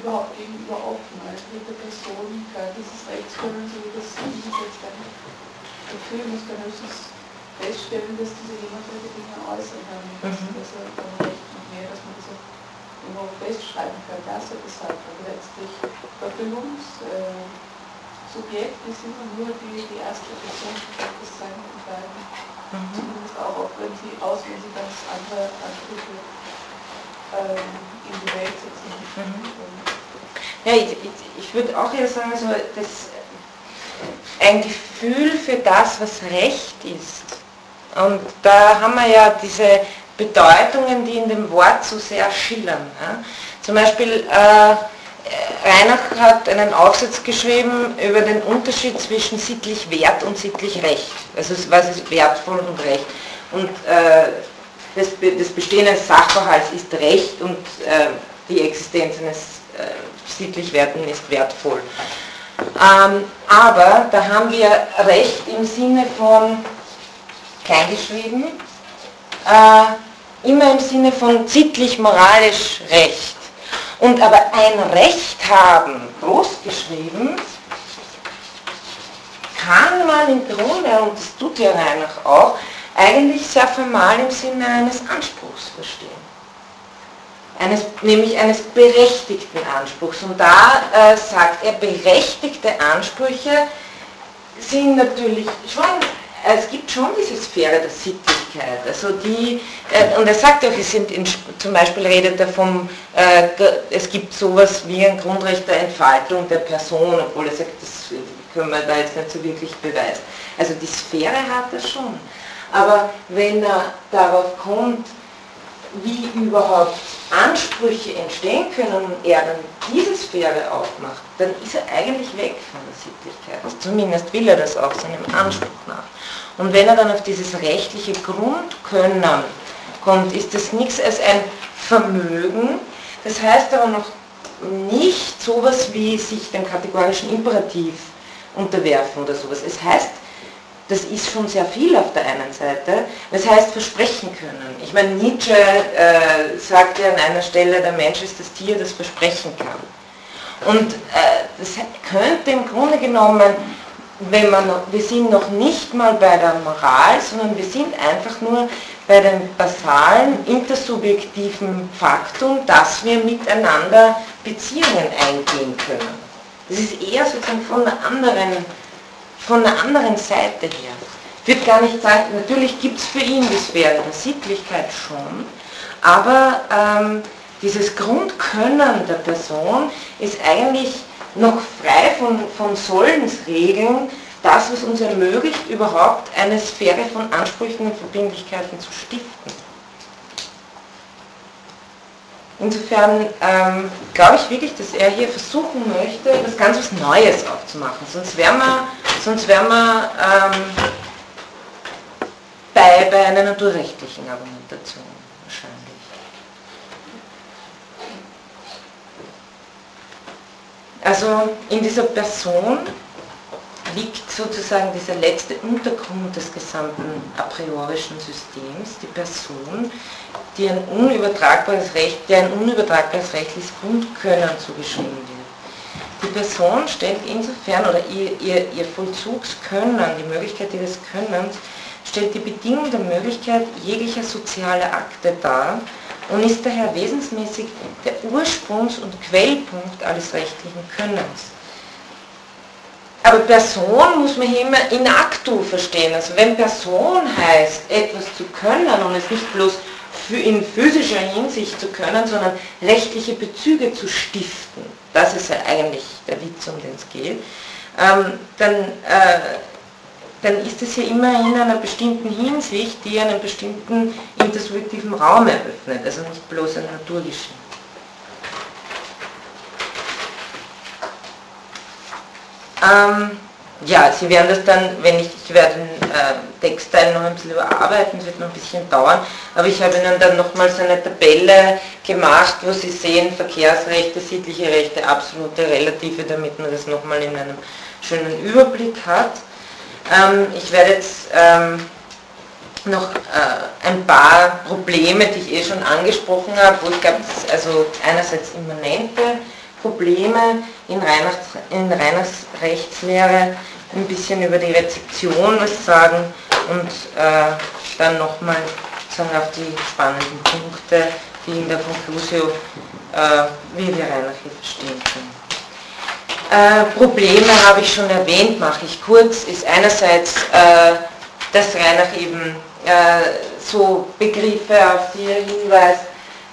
überhaupt gegenüber offen, also mit der Personigkeit, das ist Rechtskönnen, so wie das Sittengesetz dann dafür muss, dann ist es feststellen, dass diese jemand solche Dinge äußern kann, dass er dann recht noch mehr, dass man das auch irgendwo festschreiben kann, dass er das hat. Aber letztlich Verfügungs, äh, Subjekt ist immer nur die, die erste Person von Bewusstsein von beiden. Mhm. Zumindest auch, auch wenn sie aus, wenn sie ganz andere Ansprüche ähm, in die Welt setzen. Mhm. Ja, ich, ich, ich würde auch eher sagen, also das, ein Gefühl für das, was Recht ist. Und da haben wir ja diese Bedeutungen, die in dem Wort so sehr schillern. Ja? Zum Beispiel äh, Reinach hat einen Aufsatz geschrieben über den Unterschied zwischen sittlich Wert und sittlich Recht. Also was ist wertvoll und Recht. Und äh, das, das Bestehen eines Sachverhalts ist Recht und äh, die Existenz eines äh, sittlich Werten ist wertvoll. Ähm, aber da haben wir Recht im Sinne von kleingeschrieben, äh, immer im Sinne von sittlich-moralisch Recht. Und aber ein Recht haben, großgeschrieben, kann man im Grunde, und das tut ja Reinach auch, eigentlich sehr formal im Sinne eines Anspruchs verstehen. Eines, nämlich eines berechtigten Anspruchs. Und da äh, sagt er, berechtigte Ansprüche sind natürlich schon, es gibt schon diese Sphäre der Sittlichkeit. Also die, äh, und er sagt auch, es sind in, zum Beispiel redet er vom, äh, es gibt sowas wie ein Grundrecht der Entfaltung der Person, obwohl er sagt, das können wir da jetzt nicht so wirklich beweisen. Also die Sphäre hat er schon. Aber wenn er darauf kommt, wie überhaupt Ansprüche entstehen können und er dann diese Sphäre aufmacht, dann ist er eigentlich weg von der Sittlichkeit. Also zumindest will er das auch seinem Anspruch nach. Und wenn er dann auf dieses rechtliche Grundkönnen kommt, ist das nichts als ein Vermögen. Das heißt aber noch nicht sowas wie sich dem kategorischen Imperativ unterwerfen oder sowas. Es heißt, das ist schon sehr viel auf der einen Seite, das heißt versprechen können. Ich meine, Nietzsche äh, sagt ja an einer Stelle, der Mensch ist das Tier, das versprechen kann. Und äh, das könnte im Grunde genommen, wenn man, wir sind noch nicht mal bei der Moral, sondern wir sind einfach nur bei dem basalen, intersubjektiven Faktum, dass wir miteinander Beziehungen eingehen können. Das ist eher sozusagen von der anderen von einer anderen Seite her. Ich würde gar nicht sagen, natürlich gibt es für ihn die Sphäre der Sittlichkeit schon, aber ähm, dieses Grundkönnen der Person ist eigentlich noch frei von, von Sollensregeln, das, was uns ermöglicht, überhaupt eine Sphäre von Ansprüchen und Verbindlichkeiten zu stiften. Insofern ähm, glaube ich wirklich, dass er hier versuchen möchte, das ganz was Neues aufzumachen, sonst wären wir Sonst wären wir ähm, bei, bei einer naturrechtlichen Argumentation wahrscheinlich. Also in dieser Person liegt sozusagen dieser letzte Untergrund des gesamten a priorischen Systems, die Person, die ein unübertragbares Recht, der ein unübertragbares rechtliches Grundkönnen zugeschrieben wird. Die Person stellt insofern, oder ihr, ihr, ihr Vollzugskönnen, die Möglichkeit ihres Könnens, stellt die Bedingung der Möglichkeit jeglicher sozialer Akte dar und ist daher wesensmäßig der Ursprungs- und Quellpunkt alles rechtlichen Könnens. Aber Person muss man hier immer in actu verstehen. Also wenn Person heißt, etwas zu können und es nicht bloß in physischer Hinsicht zu können, sondern rechtliche Bezüge zu stiften, das ist ja eigentlich der Witz, um den es geht, ähm, dann, äh, dann ist es ja immer in einer bestimmten Hinsicht, die einen bestimmten intersubjektiven Raum eröffnet, also nicht bloß ein Naturgeschehen. Ähm, ja, Sie werden das dann, wenn ich, ich werde den äh, Textteil noch ein bisschen überarbeiten, das wird noch ein bisschen dauern, aber ich habe Ihnen dann nochmals eine Tabelle gemacht, wo Sie sehen, Verkehrsrechte, sittliche Rechte, absolute, relative, damit man das nochmal in einem schönen Überblick hat. Ähm, ich werde jetzt ähm, noch äh, ein paar Probleme, die ich eh schon angesprochen habe, wo ich glaube, das ist also einerseits immanente Probleme in Reinachs, in Reinachs Rechtslehre, ein bisschen über die Rezeption was sagen und äh, dann nochmal auf die spannenden Punkte, die in der Conclusio äh, wie wir Reinach hier verstehen können. Äh, Probleme habe ich schon erwähnt, mache ich kurz, ist einerseits, äh, dass Reinach eben äh, so Begriffe auf die er hinweist,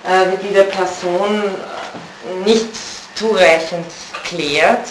äh, die der Person nicht zureichend klärt.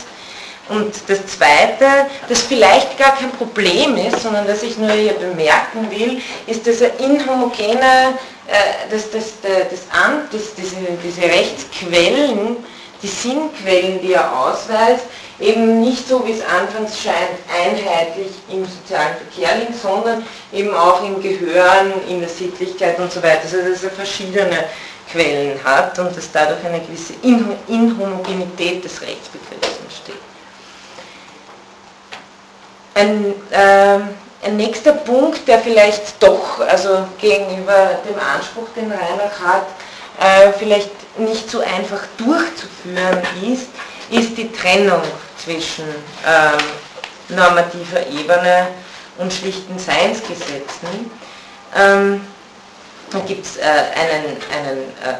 Und das Zweite, das vielleicht gar kein Problem ist, sondern das ich nur hier bemerken will, ist, dass er inhomogene, äh, dass, dass, dass, dass diese, diese Rechtsquellen, die Sinnquellen, die er ausweist, eben nicht so, wie es anfangs scheint, einheitlich im sozialen Verkehr liegen, sondern eben auch im Gehören, in der Sittlichkeit und so weiter. Also dass er verschiedene Quellen hat und dass dadurch eine gewisse Inhomogenität des Rechtsbegriffs entsteht. Ein, äh, ein nächster Punkt, der vielleicht doch, also gegenüber dem Anspruch, den Reinach hat, äh, vielleicht nicht so einfach durchzuführen ist, ist die Trennung zwischen äh, normativer Ebene und schlichten Seinsgesetzen. Ähm, da gibt es äh, einen, einen äh,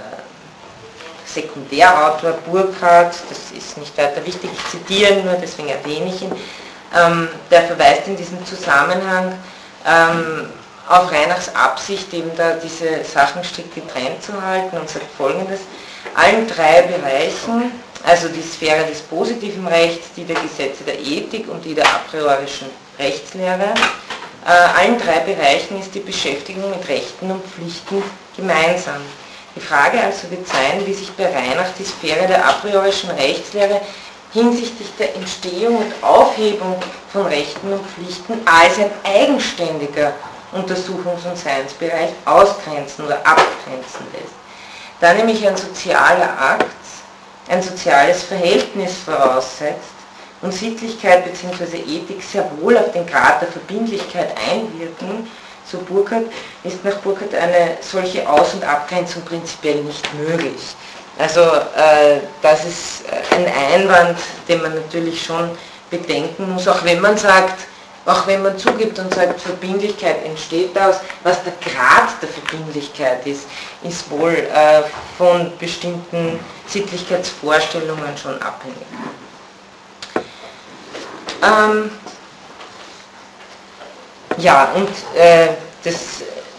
Sekundärautor, Burkhardt, das ist nicht weiter wichtig, ich zitiere ihn nur, deswegen erwähne ich ihn. Ähm, der verweist in diesem Zusammenhang ähm, auf Reinachs Absicht, eben da diese Sachen strikt getrennt zu halten und sagt Folgendes: Allen drei Bereichen, also die Sphäre des positiven Rechts, die der Gesetze der Ethik und die der a priorischen Rechtslehre, äh, allen drei Bereichen ist die Beschäftigung mit Rechten und Pflichten gemeinsam. Die Frage also wird sein, wie sich bei Reinach die Sphäre der a priorischen Rechtslehre hinsichtlich der Entstehung und Aufhebung von Rechten und Pflichten als ein eigenständiger Untersuchungs- und Seinsbereich ausgrenzen oder abgrenzen lässt. Da nämlich ein sozialer Akt ein soziales Verhältnis voraussetzt und Sittlichkeit bzw. Ethik sehr wohl auf den Grad der Verbindlichkeit einwirken, so Burkhardt, ist nach Burkhardt eine solche Aus- und Abgrenzung prinzipiell nicht möglich. Also äh, das ist ein Einwand, den man natürlich schon bedenken muss, auch wenn man sagt, auch wenn man zugibt und sagt, Verbindlichkeit entsteht daraus, was der Grad der Verbindlichkeit ist, ist wohl äh, von bestimmten Sittlichkeitsvorstellungen schon abhängig. Ähm ja, und äh, das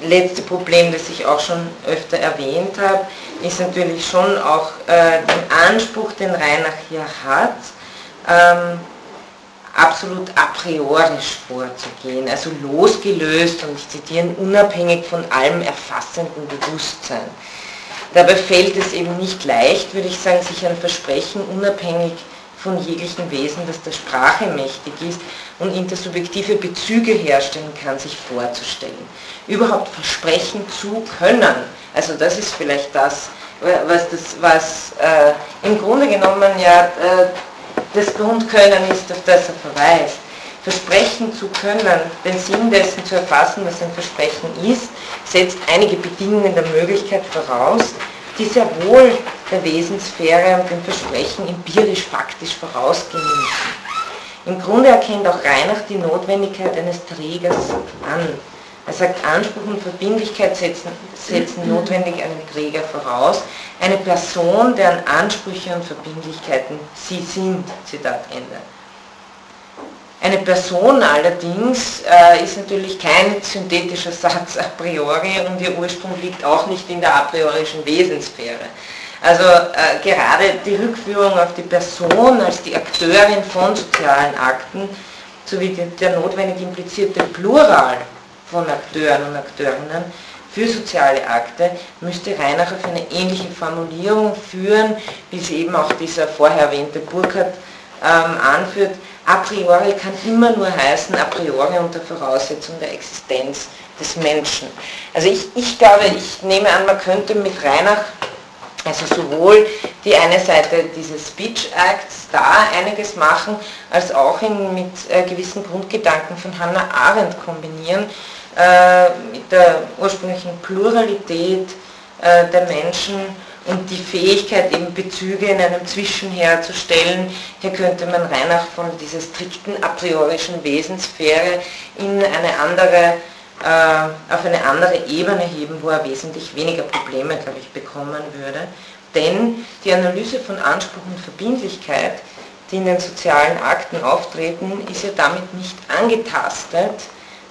letzte Problem, das ich auch schon öfter erwähnt habe, ist natürlich schon auch äh, den Anspruch, den Reinach hier hat, ähm, absolut a priorisch vorzugehen, also losgelöst und ich zitiere, unabhängig von allem erfassenden Bewusstsein. Dabei fällt es eben nicht leicht, würde ich sagen, sich ein Versprechen unabhängig von jeglichem Wesen, das der Sprache mächtig ist und intersubjektive Bezüge herstellen kann, sich vorzustellen. Überhaupt Versprechen zu können, also das ist vielleicht das, was, das, was äh, im Grunde genommen ja äh, das Grundkönnen ist, auf das er verweist. Versprechen zu können, den Sinn dessen zu erfassen, was ein Versprechen ist, setzt einige Bedingungen der Möglichkeit voraus, die sehr wohl der Wesenssphäre und dem Versprechen empirisch-faktisch vorausgehen müssen. Im Grunde erkennt auch Reinach die Notwendigkeit eines Trägers an. Er sagt, Anspruch und Verbindlichkeit setzen, setzen notwendig einen Träger voraus, eine Person, deren Ansprüche und Verbindlichkeiten sie sind, Zitat Ende. Eine Person allerdings äh, ist natürlich kein synthetischer Satz a priori und ihr Ursprung liegt auch nicht in der a priorischen Wesenssphäre. Also äh, gerade die Rückführung auf die Person als die Akteurin von sozialen Akten sowie die, der notwendig implizierte Plural von Akteuren und Akteurinnen für soziale Akte, müsste Reinach auf eine ähnliche Formulierung führen, wie es eben auch dieser vorher erwähnte Burkhardt ähm, anführt. A priori kann immer nur heißen, a priori unter Voraussetzung der Existenz des Menschen. Also ich, ich glaube, ich nehme an, man könnte mit Reinach, also sowohl die eine Seite dieses Speech Acts da einiges machen, als auch in, mit äh, gewissen Grundgedanken von Hannah Arendt kombinieren, äh, mit der ursprünglichen Pluralität äh, der Menschen und die Fähigkeit, eben Bezüge in einem Zwischen herzustellen. Hier könnte man Reinach von dieser strikten a priorischen Wesenssphäre in eine andere, auf eine andere Ebene heben, wo er wesentlich weniger Probleme, glaube ich, bekommen würde. Denn die Analyse von Anspruch und Verbindlichkeit die in den sozialen Akten auftreten, ist ja damit nicht angetastet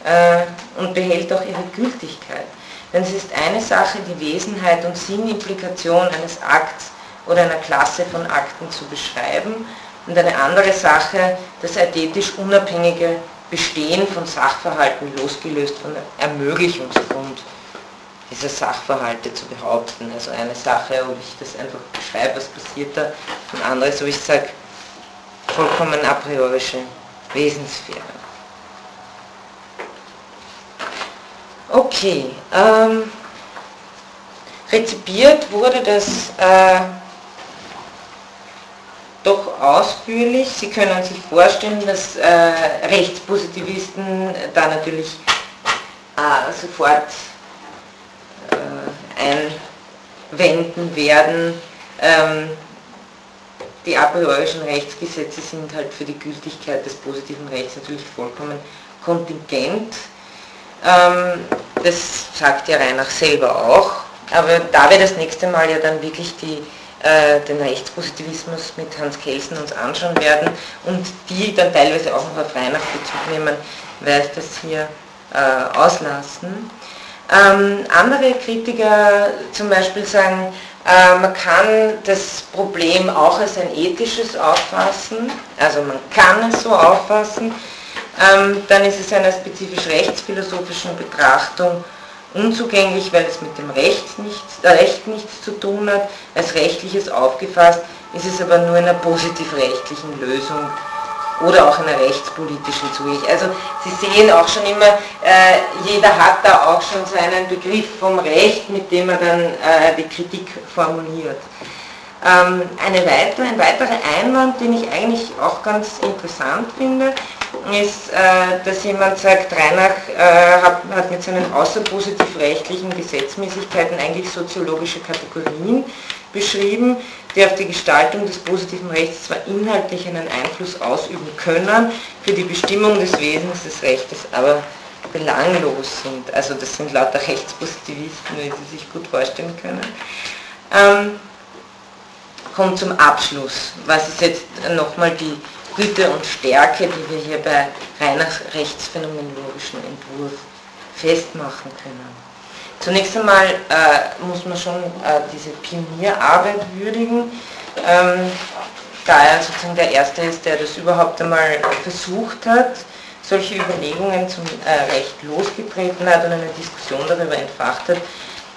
äh, und behält auch ihre Gültigkeit. Denn es ist eine Sache, die Wesenheit und Sinnimplikation eines Akts oder einer Klasse von Akten zu beschreiben, und eine andere Sache, das eidetisch unabhängige Bestehen von Sachverhalten, losgelöst von Ermöglichungsgrund dieser Sachverhalte zu behaupten. Also eine Sache, ob ich das einfach beschreibe, was passiert da, und anderes, ob ich sage, vollkommen a priorische Wesenssphäre. Okay, ähm, rezipiert wurde das äh, doch ausführlich. Sie können sich vorstellen, dass äh, Rechtspositivisten da natürlich äh, sofort äh, einwenden werden. Ähm, die a priorischen Rechtsgesetze sind halt für die Gültigkeit des positiven Rechts natürlich vollkommen kontingent. Ähm, das sagt ja Reinach selber auch, aber da wir das nächste Mal ja dann wirklich die, äh, den Rechtspositivismus mit Hans Kelsen uns anschauen werden und die dann teilweise auch noch auf Reinach Bezug nehmen, werde ich das hier äh, auslassen. Ähm, andere Kritiker zum Beispiel sagen, äh, man kann das Problem auch als ein ethisches auffassen, also man kann es so auffassen, ähm, dann ist es einer spezifisch rechtsphilosophischen Betrachtung unzugänglich, weil es mit dem Recht nichts, äh, Recht nichts zu tun hat. Als rechtliches aufgefasst ist es aber nur einer positivrechtlichen Lösung oder auch einer rechtspolitischen zugänglich. Also Sie sehen auch schon immer, äh, jeder hat da auch schon seinen Begriff vom Recht, mit dem er dann äh, die Kritik formuliert. Ähm, eine weitere, ein weiterer Einwand, den ich eigentlich auch ganz interessant finde, ist, äh, dass jemand sagt, Reinach äh, hat, hat mit seinen außerpositivrechtlichen Gesetzmäßigkeiten eigentlich soziologische Kategorien beschrieben, die auf die Gestaltung des positiven Rechts zwar inhaltlich einen Einfluss ausüben können, für die Bestimmung des Wesens des Rechtes aber belanglos sind. Also das sind lauter Rechtspositivisten, wie Sie sich gut vorstellen können. Ähm, kommt zum Abschluss. Was ist jetzt nochmal die Güte und Stärke, die wir hier bei Reinachs rechtsphänomenologischen Entwurf festmachen können? Zunächst einmal äh, muss man schon äh, diese Pionierarbeit würdigen, ähm, da er sozusagen der Erste ist, der das überhaupt einmal versucht hat, solche Überlegungen zum äh, Recht losgetreten hat und eine Diskussion darüber entfacht hat,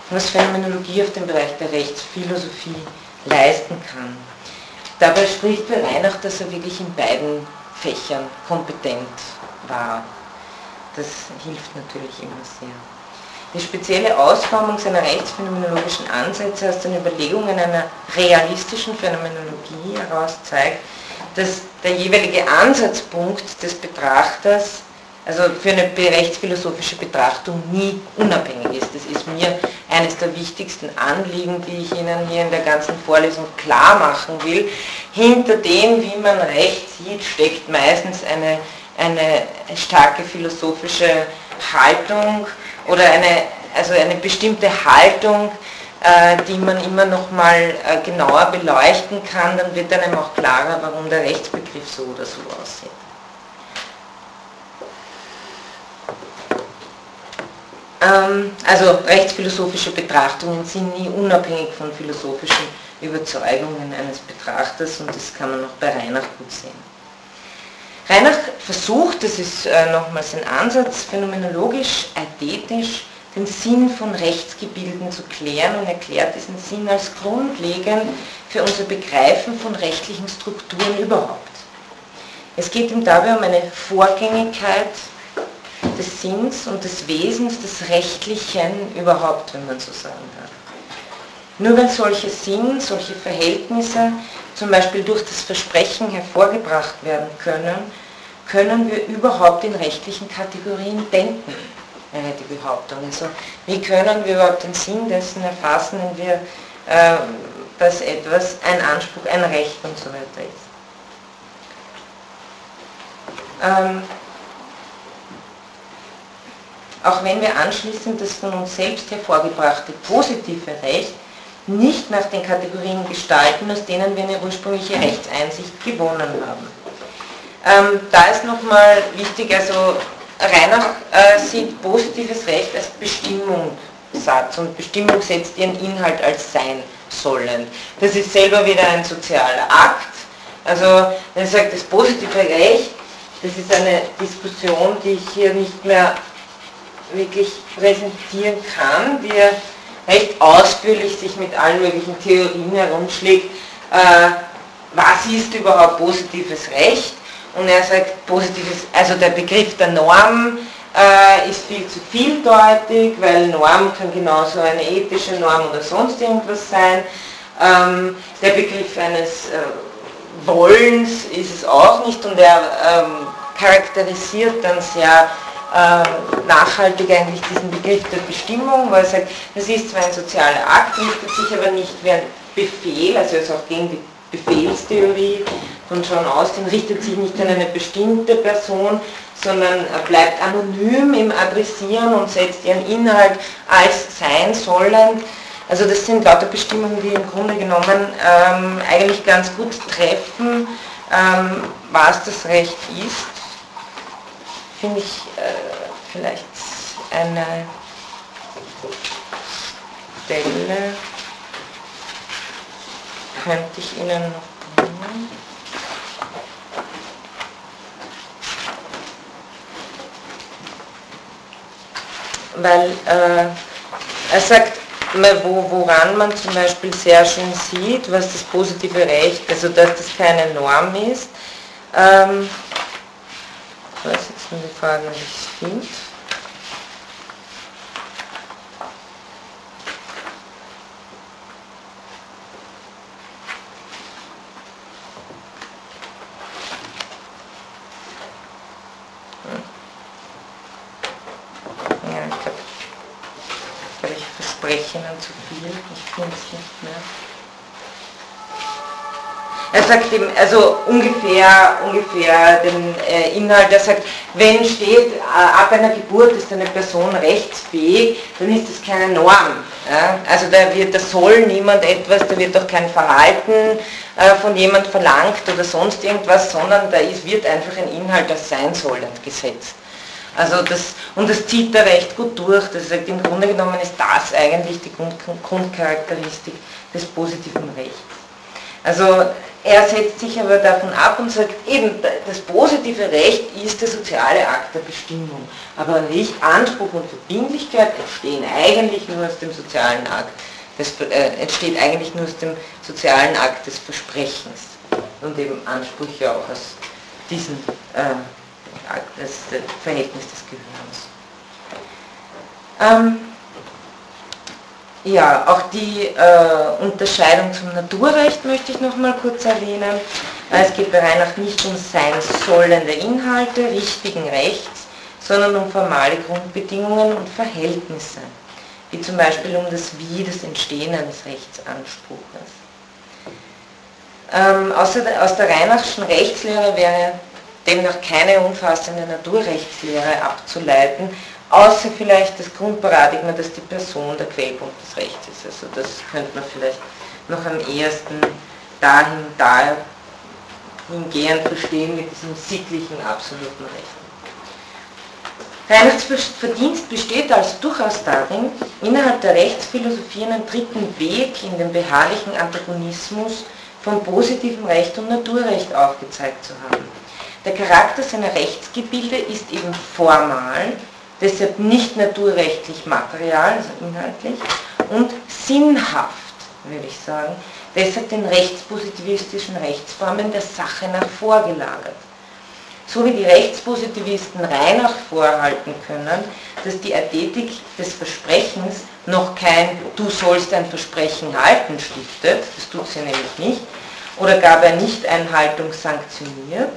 was Phänomenologie auf dem Bereich der Rechtsphilosophie leisten kann. Dabei spricht bei Reinach, dass er wirklich in beiden Fächern kompetent war. Das hilft natürlich immer sehr. Die spezielle Ausformung seiner rechtsphänomenologischen Ansätze aus den Überlegungen einer realistischen Phänomenologie heraus zeigt, dass der jeweilige Ansatzpunkt des Betrachters, also für eine rechtsphilosophische Betrachtung, nie unabhängig ist. Das ist mir eines der wichtigsten Anliegen, die ich Ihnen hier in der ganzen Vorlesung klar machen will. Hinter dem, wie man Recht sieht, steckt meistens eine, eine starke philosophische Haltung, oder eine, also eine bestimmte Haltung, äh, die man immer noch mal äh, genauer beleuchten kann, dann wird einem auch klarer, warum der Rechtsbegriff so oder so aussieht. Ähm, also rechtsphilosophische Betrachtungen sind nie unabhängig von philosophischen Überzeugungen eines Betrachters, und das kann man auch bei Reinach gut sehen. Reinach versucht, das ist äh, nochmal sein Ansatz, phänomenologisch, eidetisch, den Sinn von Rechtsgebilden zu klären, und erklärt diesen Sinn als grundlegend für unser Begreifen von rechtlichen Strukturen überhaupt. Es geht ihm dabei um eine Vorgängigkeit des Sinns und des Wesens des Rechtlichen überhaupt, wenn man so sagen darf. Nur wenn solche Sinn, solche Verhältnisse zum Beispiel durch das Versprechen hervorgebracht werden können, können wir überhaupt in rechtlichen Kategorien denken, wäre die Behauptung. Also wie können wir überhaupt den Sinn dessen erfassen, wenn wir, äh, dass etwas ein Anspruch, ein Recht und so weiter ist. Ähm, auch wenn wir anschließend das von uns selbst hervorgebrachte positive Recht nicht nach den Kategorien gestalten, aus denen wir eine ursprüngliche Rechtseinsicht gewonnen haben. Ähm, da ist nochmal wichtig, also Reinach äh, sieht positives Recht als Bestimmungssatz und Bestimmung setzt ihren Inhalt als sein sollen. Das ist selber wieder ein sozialer Akt. Also wenn er sagt, das positive Recht, das ist eine Diskussion, die ich hier nicht mehr wirklich präsentieren kann, die er recht ausführlich sich mit allen möglichen Theorien herumschlägt, äh, was ist überhaupt positives Recht? Und er sagt, positives, also der Begriff der Norm äh, ist viel zu vieldeutig, weil Norm kann genauso eine ethische Norm oder sonst irgendwas sein. Ähm, der Begriff eines äh, Wollens ist es auch nicht und er ähm, charakterisiert dann sehr äh, nachhaltig eigentlich diesen Begriff der Bestimmung, weil er sagt, das ist zwar ein sozialer Akt, richtet sich aber nicht wie ein Befehl, also er ist auch gegen die Befehlstheorie von John Austin, richtet sich nicht an eine bestimmte Person, sondern bleibt anonym im Adressieren und setzt ihren Inhalt als sein sollend. Also das sind lauter Bestimmungen, die im Grunde genommen ähm, eigentlich ganz gut treffen, ähm, was das Recht ist. Finde ich äh, vielleicht eine Stelle, könnte ich Ihnen noch bringen. Weil äh, er sagt, wo, woran man zum Beispiel sehr schön sieht, was das positive Recht, also dass das keine Norm ist. Ähm, ich weiß jetzt nur die Frage, ob ich es finde. Zu viel, ich finde es nicht mehr. Er sagt eben, also ungefähr, ungefähr den äh, Inhalt, er sagt, wenn steht, äh, ab einer Geburt ist eine Person rechtsfähig, dann ist das keine Norm. Ja? Also da wird, da soll niemand etwas, da wird auch kein Verhalten äh, von jemand verlangt oder sonst irgendwas, sondern da ist, wird einfach ein Inhalt als sein sollend gesetzt. Also das, und das zieht er recht gut durch, das heißt, im Grunde genommen ist das eigentlich die Grund, Grundcharakteristik des positiven Rechts. Also er setzt sich aber davon ab und sagt, eben das positive Recht ist der soziale Akt der Bestimmung, aber nicht Anspruch und Verbindlichkeit entstehen eigentlich nur aus dem sozialen Akt, das, äh, entsteht eigentlich nur aus dem sozialen Akt des Versprechens und eben Ansprüche auch aus diesen äh, Das, das Verhältnis des Gehirns. Ähm, ja, auch die äh, Unterscheidung zum Naturrecht möchte ich noch mal kurz erwähnen. Es geht bei Reinach nicht um sein sollende Inhalte richtigen Rechts, sondern um formale Grundbedingungen und Verhältnisse, wie zum Beispiel um das Wie, das Entstehen eines Rechtsanspruches. Ähm, außer der, aus der Reinachschen Rechtslehre wäre demnach keine umfassende Naturrechtslehre abzuleiten, außer vielleicht das Grundparadigma, dass die Person der Quellpunkt des Rechts ist. Also das könnte man vielleicht noch am ehesten dahin, dahingehend verstehen mit diesem sittlichen, absoluten Recht. Reinachs Verdienst besteht also durchaus darin, innerhalb der Rechtsphilosophie einen dritten Weg in den beharrlichen Antagonismus von positivem Recht und Naturrecht aufgezeigt zu haben. Der Charakter seiner Rechtsgebilde ist eben formal, deshalb nicht naturrechtlich material, also inhaltlich, und sinnhaft, würde ich sagen, deshalb den rechtspositivistischen Rechtsformen der Sache nach vorgelagert. So wie die Rechtspositivisten Reinach vorhalten können, dass die Ästhetik des Versprechens noch kein Du sollst ein Versprechen halten stiftet, das tut sie nämlich nicht, oder gar bei Nichteinhaltung sanktioniert,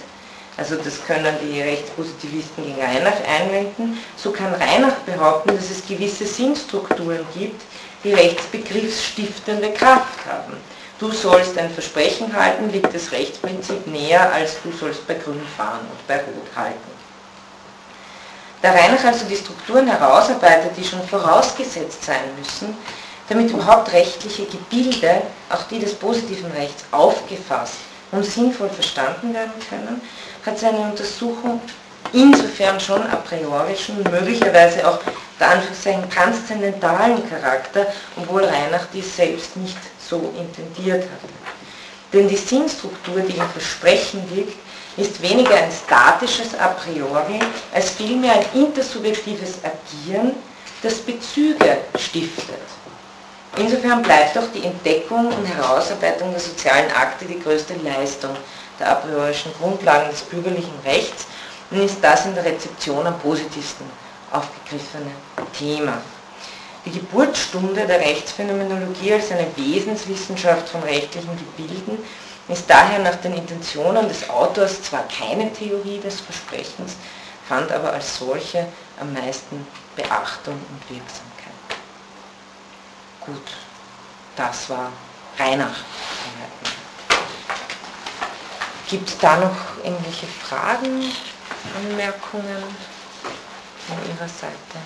also das können die Rechtspositivisten gegen Reinach einwenden, so kann Reinach behaupten, dass es gewisse Sinnstrukturen gibt, die rechtsbegriffsstiftende Kraft haben. Du sollst ein Versprechen halten, liegt das Rechtsprinzip näher als du sollst bei Grün fahren und bei Rot halten. Da Reinach also die Strukturen herausarbeitet, die schon vorausgesetzt sein müssen, damit überhaupt rechtliche Gebilde, auch die des positiven Rechts, aufgefasst und sinnvoll verstanden werden können, hat seine Untersuchung insofern schon a priorischen, möglicherweise auch der Anführungszeichen transzendentalen Charakter, obwohl Reinach dies selbst nicht so intendiert hat. Denn die Sinnstruktur, die im Versprechen liegt, ist weniger ein statisches a priori, als vielmehr ein intersubjektives Agieren, das Bezüge stiftet. Insofern bleibt auch die Entdeckung und Herausarbeitung der sozialen Akte die größte Leistung der a priorischen Grundlagen des bürgerlichen Rechts und ist das in der Rezeption am positivsten aufgegriffene Thema. Die Geburtsstunde der Rechtsphänomenologie als eine Wesenswissenschaft von rechtlichen Gebilden ist daher nach den Intentionen des Autors zwar keine Theorie des Versprechens, fand aber als solche am meisten Beachtung und Wirksamkeit. Gut, das war Reinach. Gibt es da noch irgendwelche Fragen, Anmerkungen von Ihrer Seite?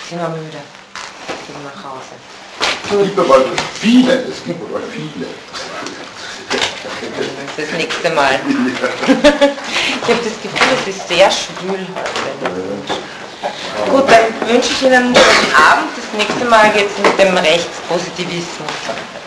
Sie sind noch müde. Sie gehen nach Hause. Es gibt aber viele, es gibt aber viele. Das ist das nächste Mal. Ich habe das Gefühl, es ist sehr schwül heute. Gut, dann wünsche ich Ihnen einen schönen Abend. Das nächste Mal geht es mit dem Rechtspositivismus weiter.